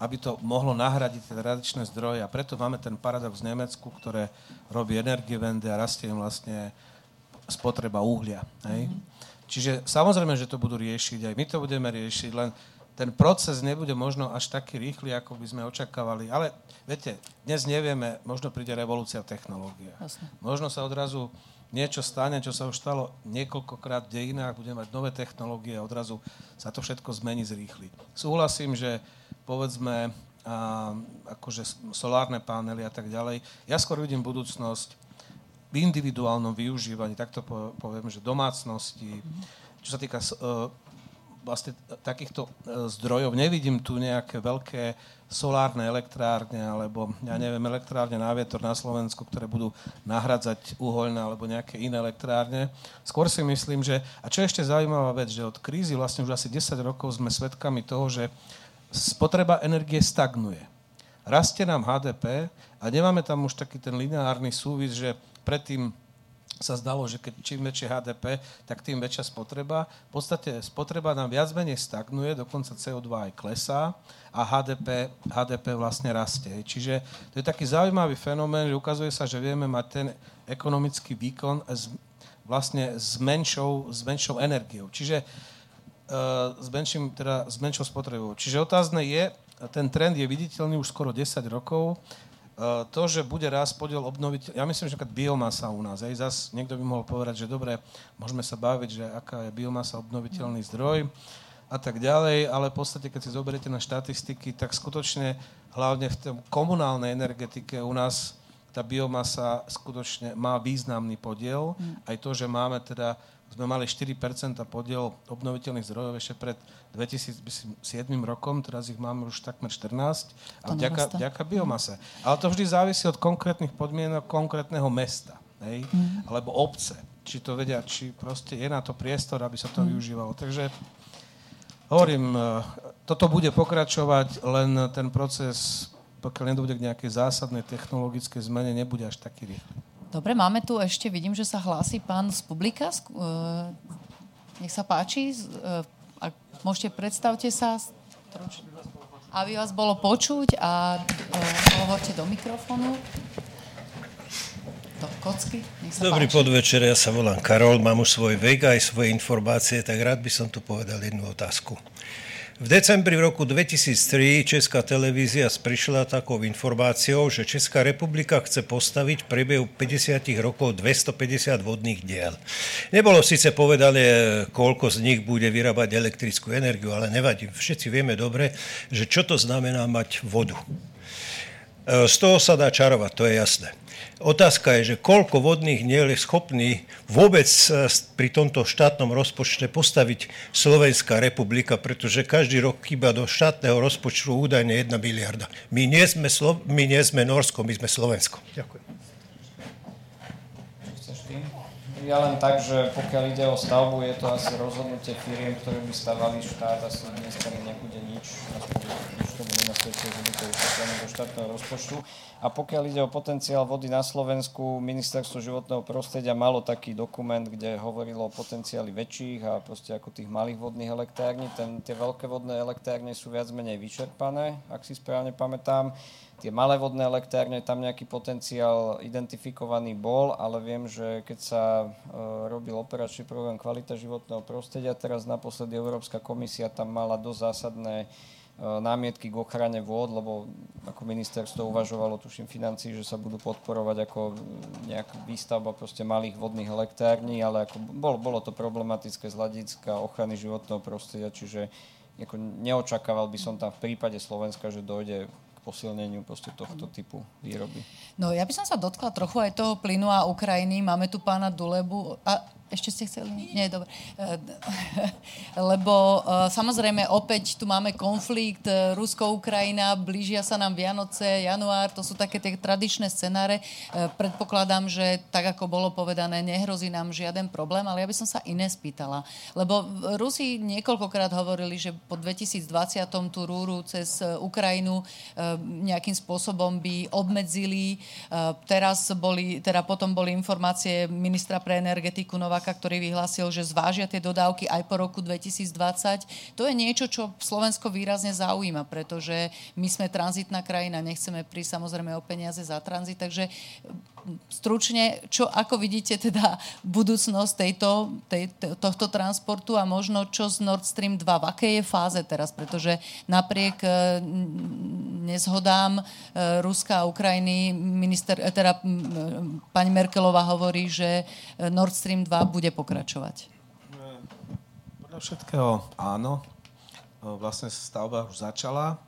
aby to mohlo nahradiť tie tradičné zdroje. A preto máme ten paradox v Nemecku, ktoré robí Energiewende a rastie im vlastne spotreba uhlia. Hej? Mm-hmm. Čiže samozrejme, že to budú riešiť, aj my to budeme riešiť, len ten proces nebude možno až taký rýchly, ako by sme očakávali. Ale viete, dnes nevieme, možno príde revolúcia v technológiách. Jasne. Možno sa odrazu niečo stane, čo sa už stalo niekoľkokrát v dejinách, budeme mať nové technológie a odrazu sa to všetko zmení, zrýchli. Súhlasím, že povedzme a, akože solárne panely a tak ďalej. Ja skôr vidím budúcnosť v individuálnom využívaní, tak to poviem, že domácnosti. Čo sa týka uh, vlastne takýchto uh, zdrojov, nevidím tu nejaké veľké solárne elektrárne alebo, ja neviem, elektrárne na vietor na Slovensku, ktoré budú nahradzať uhoľné alebo nejaké iné elektrárne. Skôr si myslím, že, a čo je ešte zaujímavá vec, že od krízy vlastne už asi desať rokov sme svedkami toho, že spotreba energie stagnuje. Rastie nám há dé pé a nemáme tam už taký ten lineárny súvis, že predtým sa zdalo, že keď čím väčšie há dé pé, tak tým väčšia spotreba. V podstate spotreba nám viac menej stagnuje, dokonca cé ó dva aj klesá a há dé pé, há dé pé vlastne rastie. Čiže to je taký zaujímavý fenomén, že ukazuje sa, že vieme mať ten ekonomický výkon vlastne s menšou, s menšou energiou. Čiže s menším, teda s menšou spotrebou. Čiže otázne je, ten trend je viditeľný už skoro desať rokov, to, že bude raz podiel obnoviť, ja myslím, že napríklad biomasa u nás, aj zas niekto by mohol povedať, že dobre, môžeme sa baviť, že aká je biomasa obnoviteľný zdroj a tak ďalej, ale v podstate, keď si zoberiete na štatistiky, tak skutočne hlavne v tej komunálnej energetike u nás tá biomasa skutočne má významný podiel, aj to, že máme teda sme mali štyri percentá podiel obnoviteľných zdrojov ešte pred dvetisícsedem rokom, teraz ich máme už takmer štrnásť a vďaka, vďaka biomase. Ale to vždy závisí od konkrétnych podmienok konkrétneho mesta, hej? Mm. Alebo obce, či to vedia, či proste je na to priestor, aby sa to mm. využívalo. Takže hovorím, toto bude pokračovať, len ten proces, pokiaľ nebude k nejakej zásadnej technologickej zmene, nebude až taký rýchly. Dobre, máme tu ešte, vidím, že sa hlási pán z publika. Nech sa páči. Ak môžete, predstavte sa. Aby vás bolo počuť a hovorte do mikrofónu. Do kocky. Nech sa Dobrý páči. Podvečer, ja sa volám Karol, mám už svoj vek aj svoje informácie, tak rád by som tu povedal jednu otázku. V decembri v roku dvetisíctri Česká televízia prišla takou informáciou, že Česká republika chce postaviť v priebehu päťdesiat rokov dvestopäťdesiat vodných diel. Nebolo síce povedané, koľko z nich bude vyrábať elektrickú energiu, ale nevadí. Všetci vieme dobre, že čo to znamená mať vodu. Z toho sa dá čarovať, to je jasné. Otázka je, že koľko vodných diel je schopný vôbec pri tomto štátnom rozpočte postaviť Slovenská republika, pretože každý rok chýba do štátneho rozpočtu údajne jedna miliarda. My nie sme, Slo- my nie sme Norsko, my sme Slovensko. Ďakujem. Ja len tak, že pokiaľ ide o stavbu, je to asi rozhodnutie firiem, ktoré by stavali štát, asi dnes tam nebude nič, nič to bude na svete, že by to ušetrené do štátneho rozpočtu. A pokiaľ ide o potenciál vody na Slovensku, Ministerstvo životného prostredia malo taký dokument, kde hovorilo o potenciáli väčších a proste ako tých malých vodných elektrární. Ten, tie veľké vodné elektrárne sú viac menej vyčerpané, ak si správne pamätám. Tie malé vodné elektrárne, tam nejaký potenciál identifikovaný bol, ale viem, že keď sa e, robil operačný program Kvalita životného prostredia, teraz naposledy Európska komisia tam mala dosť zásadné e, námietky k ochrane vôd, lebo ako ministerstvo uvažovalo, tuším, financií, že sa budú podporovať ako nejaká výstavba proste malých vodných elektrární, ale ako bol, bolo to problematické z hľadiska ochrany životného prostredia, čiže ako neočakával by som tam v prípade Slovenska, že dojde posilneniu proste tohto typu výroby. No ja by som sa dotkla trochu aj toho plynu a Ukrajiny. Máme tu pána Dulebu. A ešte ste chceli? Nie, dobre. Lebo samozrejme opäť tu máme konflikt Rusko-Ukrajina, blížia sa nám Vianoce, január, to sú také tie tradičné scenáre. Predpokladám, že tak ako bolo povedané, nehrozí nám žiaden problém, ale ja by som sa iné spýtala. Lebo Rusi niekoľkokrát hovorili, že po dvetisícdvadsať tú rúru cez Ukrajinu nejakým spôsobom by obmedzili. Teraz boli, teda potom boli informácie ministra pre energetiku Nová, ktorý vyhlásil, že zvážia tie dodávky aj po roku dvetisícdvadsať. To je niečo, čo Slovensko výrazne zaujíma, pretože my sme tranzitná krajina, nechceme prísť samozrejme o peniaze za tranzit, takže stručne, čo ako vidíte teda budúcnosť tejto, tej, tohto transportu a možno čo z Nord Stream dva, v akej je fáze teraz, pretože napriek nezhodám Ruska a Ukrajiny, minister, teda pani Merkelová hovorí, že Nord Stream dva bude pokračovať? Podľa všetkého áno. Vlastne stavba už začala.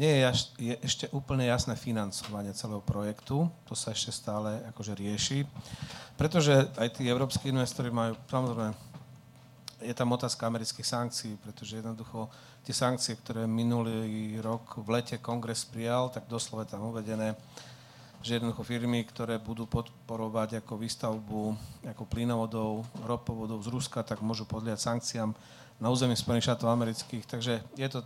Nie je ešte úplne jasné financovanie celého projektu. To sa ešte stále akože rieši. Pretože aj tí európski investori majú, samozrejme, je tam otázka amerických sankcií, pretože jednoducho tie sankcie, ktoré minulý rok v lete kongres prijal, tak doslova tam uvedené, že jednoducho firmy, ktoré budú podporovať ako výstavbu ako plynovodov, ropovodov z Ruska, tak môžu podliehať sankciám na území Spojených štátov amerických. Takže je to,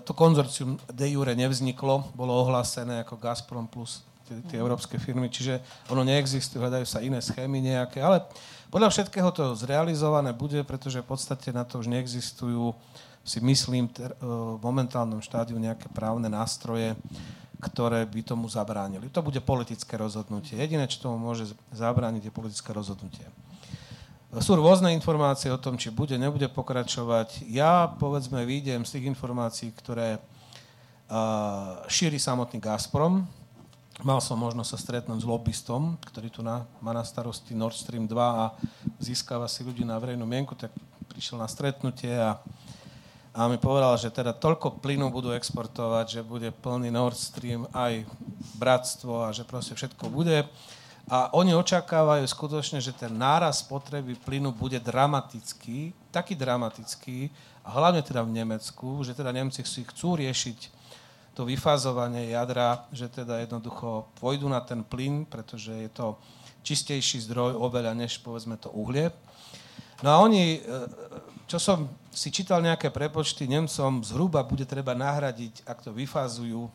to konzorcium de jure nevzniklo, bolo ohlásené ako Gazprom plus tie, tie európske firmy, čiže ono neexistuje, hľadajú sa iné schémy nejaké, ale podľa všetkého to zrealizované bude, pretože v podstate na to už neexistujú, si myslím, ter, v momentálnom štádiu nejaké právne nástroje, ktoré by tomu zabránili. To bude politické rozhodnutie. Jediné, čo tomu môže zabrániť, je politické rozhodnutie. Sú rôzne informácie o tom, či bude, nebude pokračovať. Ja, povedzme, výjdem z tých informácií, ktoré uh, šíri samotný Gazprom. Mal som možnosť sa stretnúť s lobbystom, ktorý tu na, má na starosti Nord Stream dva a získava si ľudí na verejnú mienku, tak prišiel na stretnutie a A mi povedal, že teda toľko plynu budú exportovať, že bude plný Nord Stream, aj bratstvo a že proste všetko bude. A oni očakávajú skutočne, že ten náraz potreby plynu bude dramatický, taký dramatický, a hlavne teda v Nemecku, že teda Nemci si chcú riešiť to vyfázovanie jadra, že teda jednoducho pôjdu na ten plyn, pretože je to čistejší zdroj oveľa než povedzme to uhlie. No a oni, čo som si čítal nejaké prepočty, Nemcom zhruba bude treba nahradiť, ak to vyfázujú,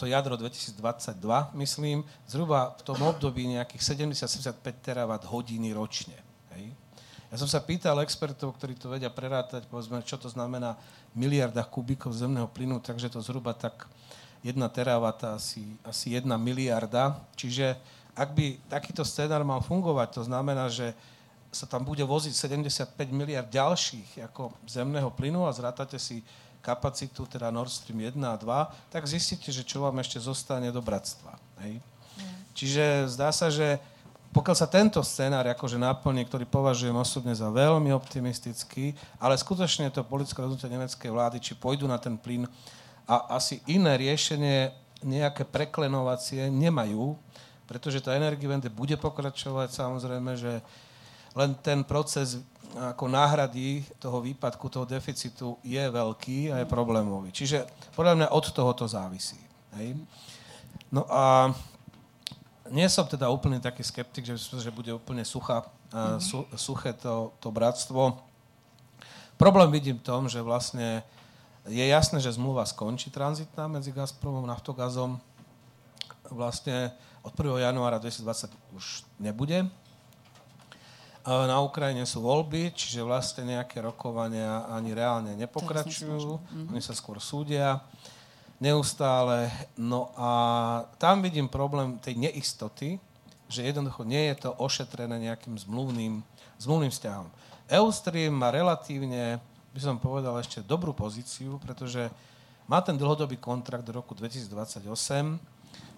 to jadro dvetisícdvadsaťdva, myslím, zhruba v tom období nejakých sedemdesiat až sedemdesiatpäť terawatt hodiny ročne. Hej. Ja som sa pýtal expertov, ktorí to vedia prerátať, povedzme, čo to znamená v miliardách kubíkov zemného plynu, takže to zhruba tak jedna terawata, asi, asi jedna miliarda. Čiže ak by takýto scénar mal fungovať, to znamená, že sa tam bude voziť sedemdesiatpäť miliard ďalších ako zemného plynu a zrátate si kapacitu, teda Nord Stream jeden a dva, tak zistíte, že čo vám ešte zostane do bratstva. Hej? Mm. Čiže zdá sa, že pokiaľ sa tento scenár akože náplní, ktorý považujem osobne za veľmi optimistický, ale skutočne je to politické rozhodnutie nemeckej vlády, či pôjdu na ten plyn a asi iné riešenie nejaké preklenovacie nemajú, pretože tá Energiewende bude pokračovať, samozrejme, že len ten proces ako náhrady toho výpadku, toho deficitu je veľký a je problémový. Čiže podľa mňa od toho to závisí. Hej? No a nie som teda úplne taký skeptik, že, že bude úplne suchá, mm-hmm. su, suché to, to bratstvo. Problém vidím v tom, že vlastne je jasné, že zmluva skončí tranzitná medzi Gazpromom a Naftogazom. Vlastne od prvého januára dvetisícdvadsať už nebude. Na Ukrajine sú voľby, čiže vlastne nejaké rokovania ani reálne nepokračujú. Oni sa skôr súdia neustále. No a tam vidím problém tej neistoty, že jednoducho nie je to ošetrené nejakým zmluvným, zmluvným vzťahom. Eustream má relatívne, by som povedal, ešte dobrú pozíciu, pretože má ten dlhodobý kontrakt do roku dvetisícdvadsaťosem,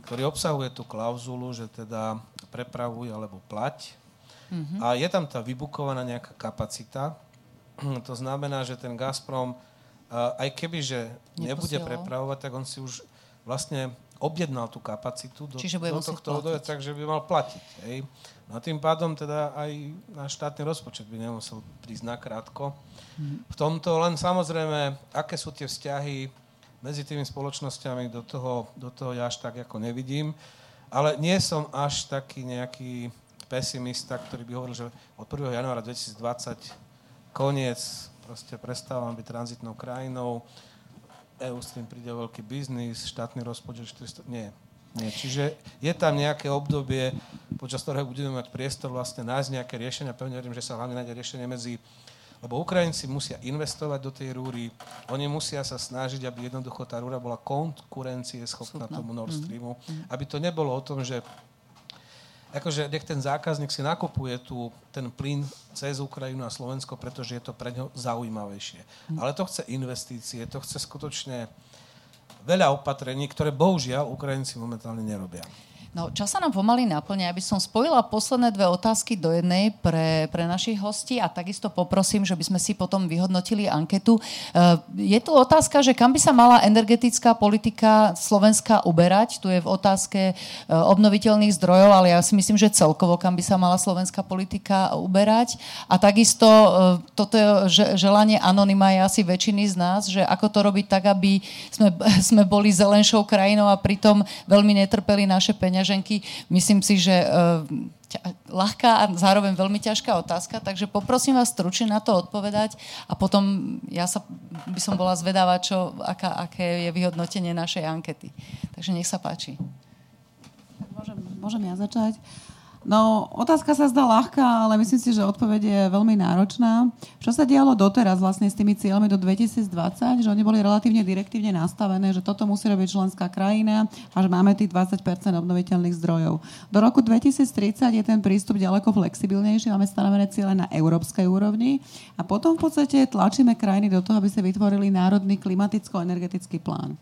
ktorý obsahuje tú klauzulu, že teda prepravuj alebo plať. Mm-hmm. A je tam tá vybukovaná nejaká kapacita. To znamená, že ten Gazprom, aj keby, že nebude prepravovať, tak on si už vlastne objednal tú kapacitu do, do tohto hodoja, takže by mal platiť. Hej. No a tým pádom teda aj náš štátny rozpočet by nemusel prísť nakrátko. Mm-hmm. V tomto len samozrejme, aké sú tie vzťahy medzi tými spoločnosťami, do toho, do toho ja až tak ako nevidím. Ale nie som až taký nejaký pesimista, ktorý by hovoril, že od prvého januára dvetisícdvadsať koniec, proste prestávam byť tranzitnou krajinou, é ú s tým príde veľký biznis, štátny rozpočet štyristo... Nie, nie. Čiže je tam nejaké obdobie, počas ktorého budeme mať priestor vlastne nájsť nejaké riešenia. Pevne verím, že sa hlavne nájde riešenie medzi... Lebo Ukrajinci musia investovať do tej rúry, oni musia sa snažiť, aby jednoducho tá rúra bola konkurencieschopná tomu Nord Streamu, aby to nebolo o tom, že akože nech ten zákazník si nakupuje tu ten plyn cez Ukrajinu a Slovensko, pretože je to pre ňo zaujímavejšie. Ale to chce investície, to chce skutočne veľa opatrení, ktoré bohužiaľ Ukrajinci momentálne nerobia. No, čas sa nám pomaly naplňa. Ja by som spojila posledné dve otázky do jednej pre, pre našich hostí a takisto poprosím, že by sme si potom vyhodnotili anketu. Je tu otázka, že kam by sa mala energetická politika Slovenska uberať? Tu je v otázke obnoviteľných zdrojov, ale ja si myslím, že celkovo kam by sa mala slovenská politika uberať. A takisto toto je želanie anonyma je asi väčšiny z nás, že ako to robiť tak, aby sme, sme boli zelenšou krajinou a pritom veľmi netrpeli naše peňaženky. Myslím si, že ťa, ľahká a zároveň veľmi ťažká otázka, takže poprosím vás stručne na to odpovedať a potom ja sa, by som bola zvedavá, čo, aká, aké je vyhodnotenie našej ankety. Takže nech sa páči. Môžem, môžem ja začať? No, otázka sa zdá ľahká, ale myslím si, že odpoveď je veľmi náročná. Čo sa dialo doteraz vlastne s tými cieľmi do dvetisícdvadsať, že oni boli relatívne direktívne nastavené, že toto musí robiť členská krajina a že máme tých dvadsať percent obnoviteľných zdrojov. Do roku dvetisíctridsať je ten prístup ďaleko flexibilnejší, máme stanovené ciele na európskej úrovni a potom v podstate tlačíme krajiny do toho, aby sa vytvorili národný klimaticko-energetický plán.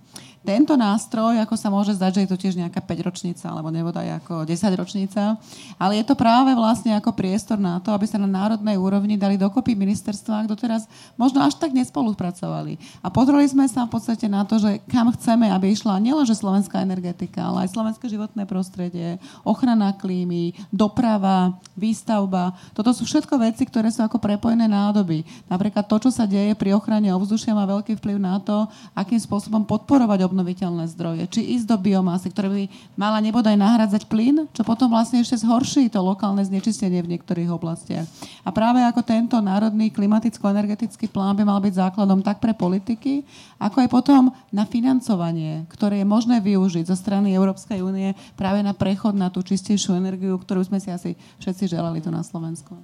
Tento nástroj, ako sa môže zdať, že je to tiež nejaká päťročnica, alebo nebodaj ako desaťročnica, ale je to práve vlastne ako priestor na to, aby sa na národnej úrovni dali dokopy ministerstvá, kto teraz možno až tak nespolupracovali. A pozreli sme sa v podstate na to, že kam chceme, aby išla nielenže slovenská energetika, ale aj slovenské životné prostredie, ochrana klímy, doprava, výstavba. Toto sú všetko veci, ktoré sú ako prepojené nádoby. Napríklad to, čo sa deje pri ochrane ovzdušia, má veľký vplyv na to, akým spôsobom podporovať obnoviteľné zdroje, či ísť do biomasy, ktoré by mala nebodaj nahradzať plyn, čo potom vlastne ešte zhorší to lokálne znečistenie v niektorých oblastiach. A práve ako tento národný klimaticko-energetický plán by mal byť základom tak pre politiky, ako aj potom na financovanie, ktoré je možné využiť zo strany Európskej únie práve na prechod na tú čistejšiu energiu, ktorú sme si asi všetci želali tu na Slovensku.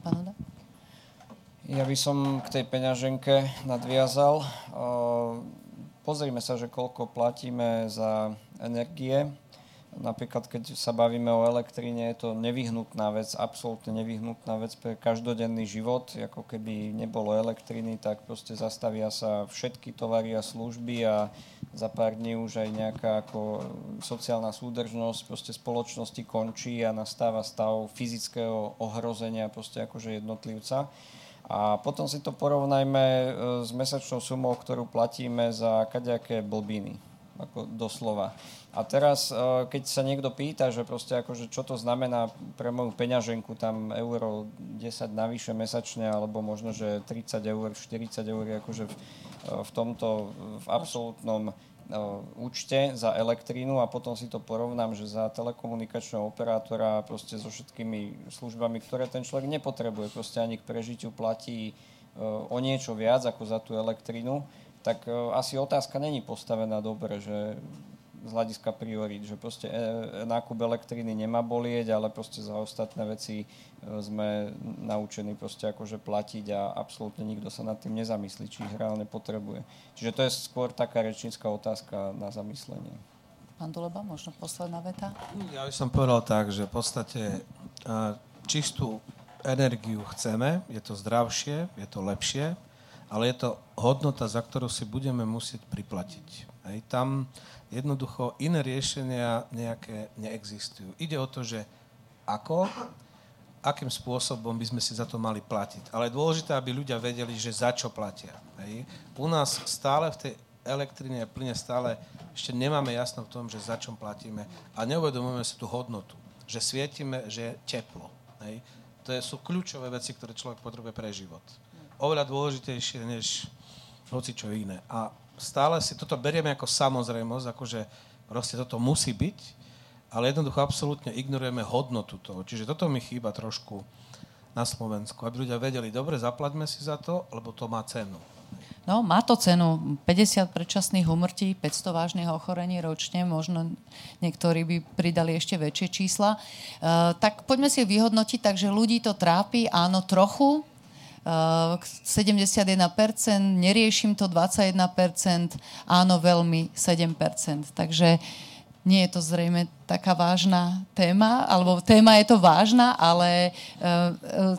Pán Hudec? Ja by som k tej peňaženke nadviazal. Pozrime sa, že koľko platíme za energie. Napríklad, keď sa bavíme o elektrine, je to nevyhnutná vec, absolútne nevyhnutná vec pre každodenný život. Ako keby nebolo elektriny, tak proste zastavia sa všetky tovary a služby a za pár dní už aj nejaká ako sociálna súdržnosť proste spoločnosti končí a nastáva stav fyzického ohrozenia proste akože jednotlivca. A potom si to porovnajme s mesačnou sumou, ktorú platíme za kadejaké blbiny. ako doslova. A teraz, keď sa niekto pýta, že proste akože čo to znamená pre moju peňaženku, tam euro desať navyše mesačne, alebo možno, že tridsať eur, štyridsať eur, akože v, v tomto, v absolútnom účte za elektrínu a potom si to porovnám, že za telekomunikačného operátora proste so všetkými službami, ktoré ten človek nepotrebuje, proste ani k prežitiu platí o niečo viac ako za tú elektrínu, tak asi otázka není postavená dobre, že z hľadiska priorít, že proste nákup elektriny nemá bolieť, ale proste za ostatné veci sme naučení proste akože platiť a absolútne nikto sa nad tým nezamyslí, či ich reálne potrebuje. Čiže to je skôr taká rečnícka otázka na zamyslenie. Pán Duleba, možno posledná veta? Ja by som povedal tak, že v podstate čistú energiu chceme, je to zdravšie, je to lepšie, ale je to hodnota, za ktorú si budeme musieť priplatiť. Hej, tam jednoducho iné riešenia nejaké neexistujú. Ide o to, že ako, akým spôsobom by sme si za to mali platiť. Ale je dôležité, aby ľudia vedeli, že za čo platia. Hej. U nás stále v tej elektrine a plyne stále ešte nemáme jasno v tom, že za čom platíme. A neuvedomujeme si tú hodnotu, že svietime, že je teplo. Hej. To sú kľúčové veci, ktoré človek potrebuje pre život. Oveľa dôležitejšie než hocičo iné. A stále si toto berieme ako samozrejmosť, akože proste toto musí byť, ale jednoducho absolútne ignorujeme hodnotu toho. Čiže toto mi chýba trošku na Slovensku, aby ľudia vedeli, dobre, zaplaťme si za to, lebo to má cenu. No, má to cenu. päťdesiat predčasných úmrtí, päťsto vážnych ochorení ročne, možno niektorí by pridali ešte väčšie čísla. E, tak poďme si vyhodnotiť, takže ľudí to trápi, áno, trochu, sedemdesiatjeden percent, neriešim to dvadsaťjeden percent, áno, veľmi sedem percent. Takže nie je to zrejme taká vážna téma, alebo téma je to vážna, ale uh,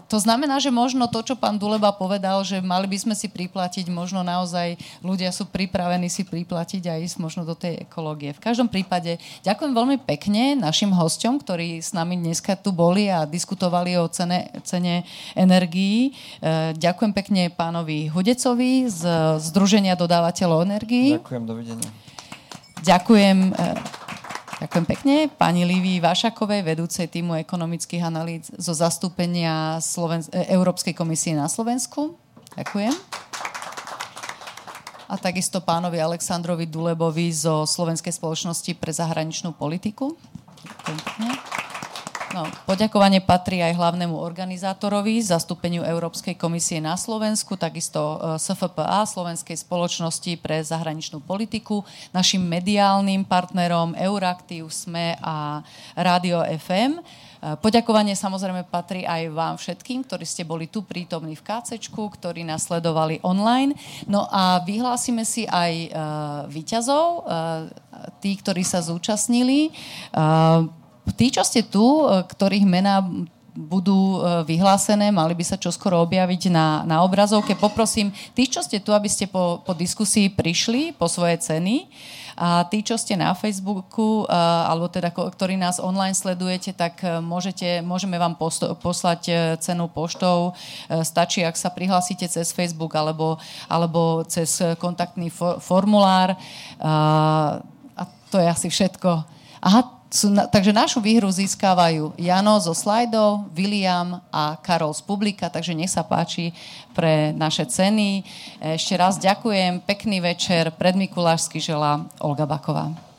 to znamená, že možno to, čo pán Duleba povedal, že mali by sme si priplatiť, možno naozaj ľudia sú pripravení si priplatiť a ísť možno do tej ekológie. V každom prípade ďakujem veľmi pekne našim hosťom, ktorí s nami dneska tu boli a diskutovali o cene, cene energií. Uh, ďakujem pekne pánovi Hudecovi z Združenia dodávateľov energií. Ďakujem, dovidenia. Ďakujem... Uh, Ďakujem pekne. Pani Lívii Vašakovej, vedúcej týmu ekonomických analýz zo zastúpenia Sloven- Európskej komisie na Slovensku. Ďakujem. A takisto pánovi Alexandrovi Dulebovi zo Slovenskej spoločnosti pre zahraničnú politiku. Ďakujem pekne. No, poďakovanie patrí aj hlavnému organizátorovi, zastúpeniu Európskej komisie na Slovensku, takisto es ef pé á, Slovenskej spoločnosti pre zahraničnú politiku, našim mediálnym partnerom Euraktiv, SME a Rádio ef em. Poďakovanie samozrejme patrí aj vám všetkým, ktorí ste boli tu prítomní v KCčku, ktorí nás sledovali online. No a vyhlásime si aj uh, víťazov, uh, tí, ktorí sa zúčastnili. Uh, Tí, čo ste tu, ktorých mená budú vyhlásené, mali by sa čoskoro objaviť na, na obrazovke. Poprosím tí, čo ste tu, aby ste po, po diskusii prišli po svoje ceny. A tí, čo ste na Facebooku, alebo teda, ktorí nás online sledujete, tak môžete, môžeme vám posto- poslať cenu poštou. Stačí, ak sa prihlásite cez Facebook alebo, alebo cez kontaktný for- formulár. A, a to je asi všetko. Aha, Sú, takže našu výhru získavajú Jano zo Slidov, William a Karol z Publika, takže nech sa páči pre naše ceny. Ešte raz ďakujem, pekný večer, predmikulášsky želá Olga Baková.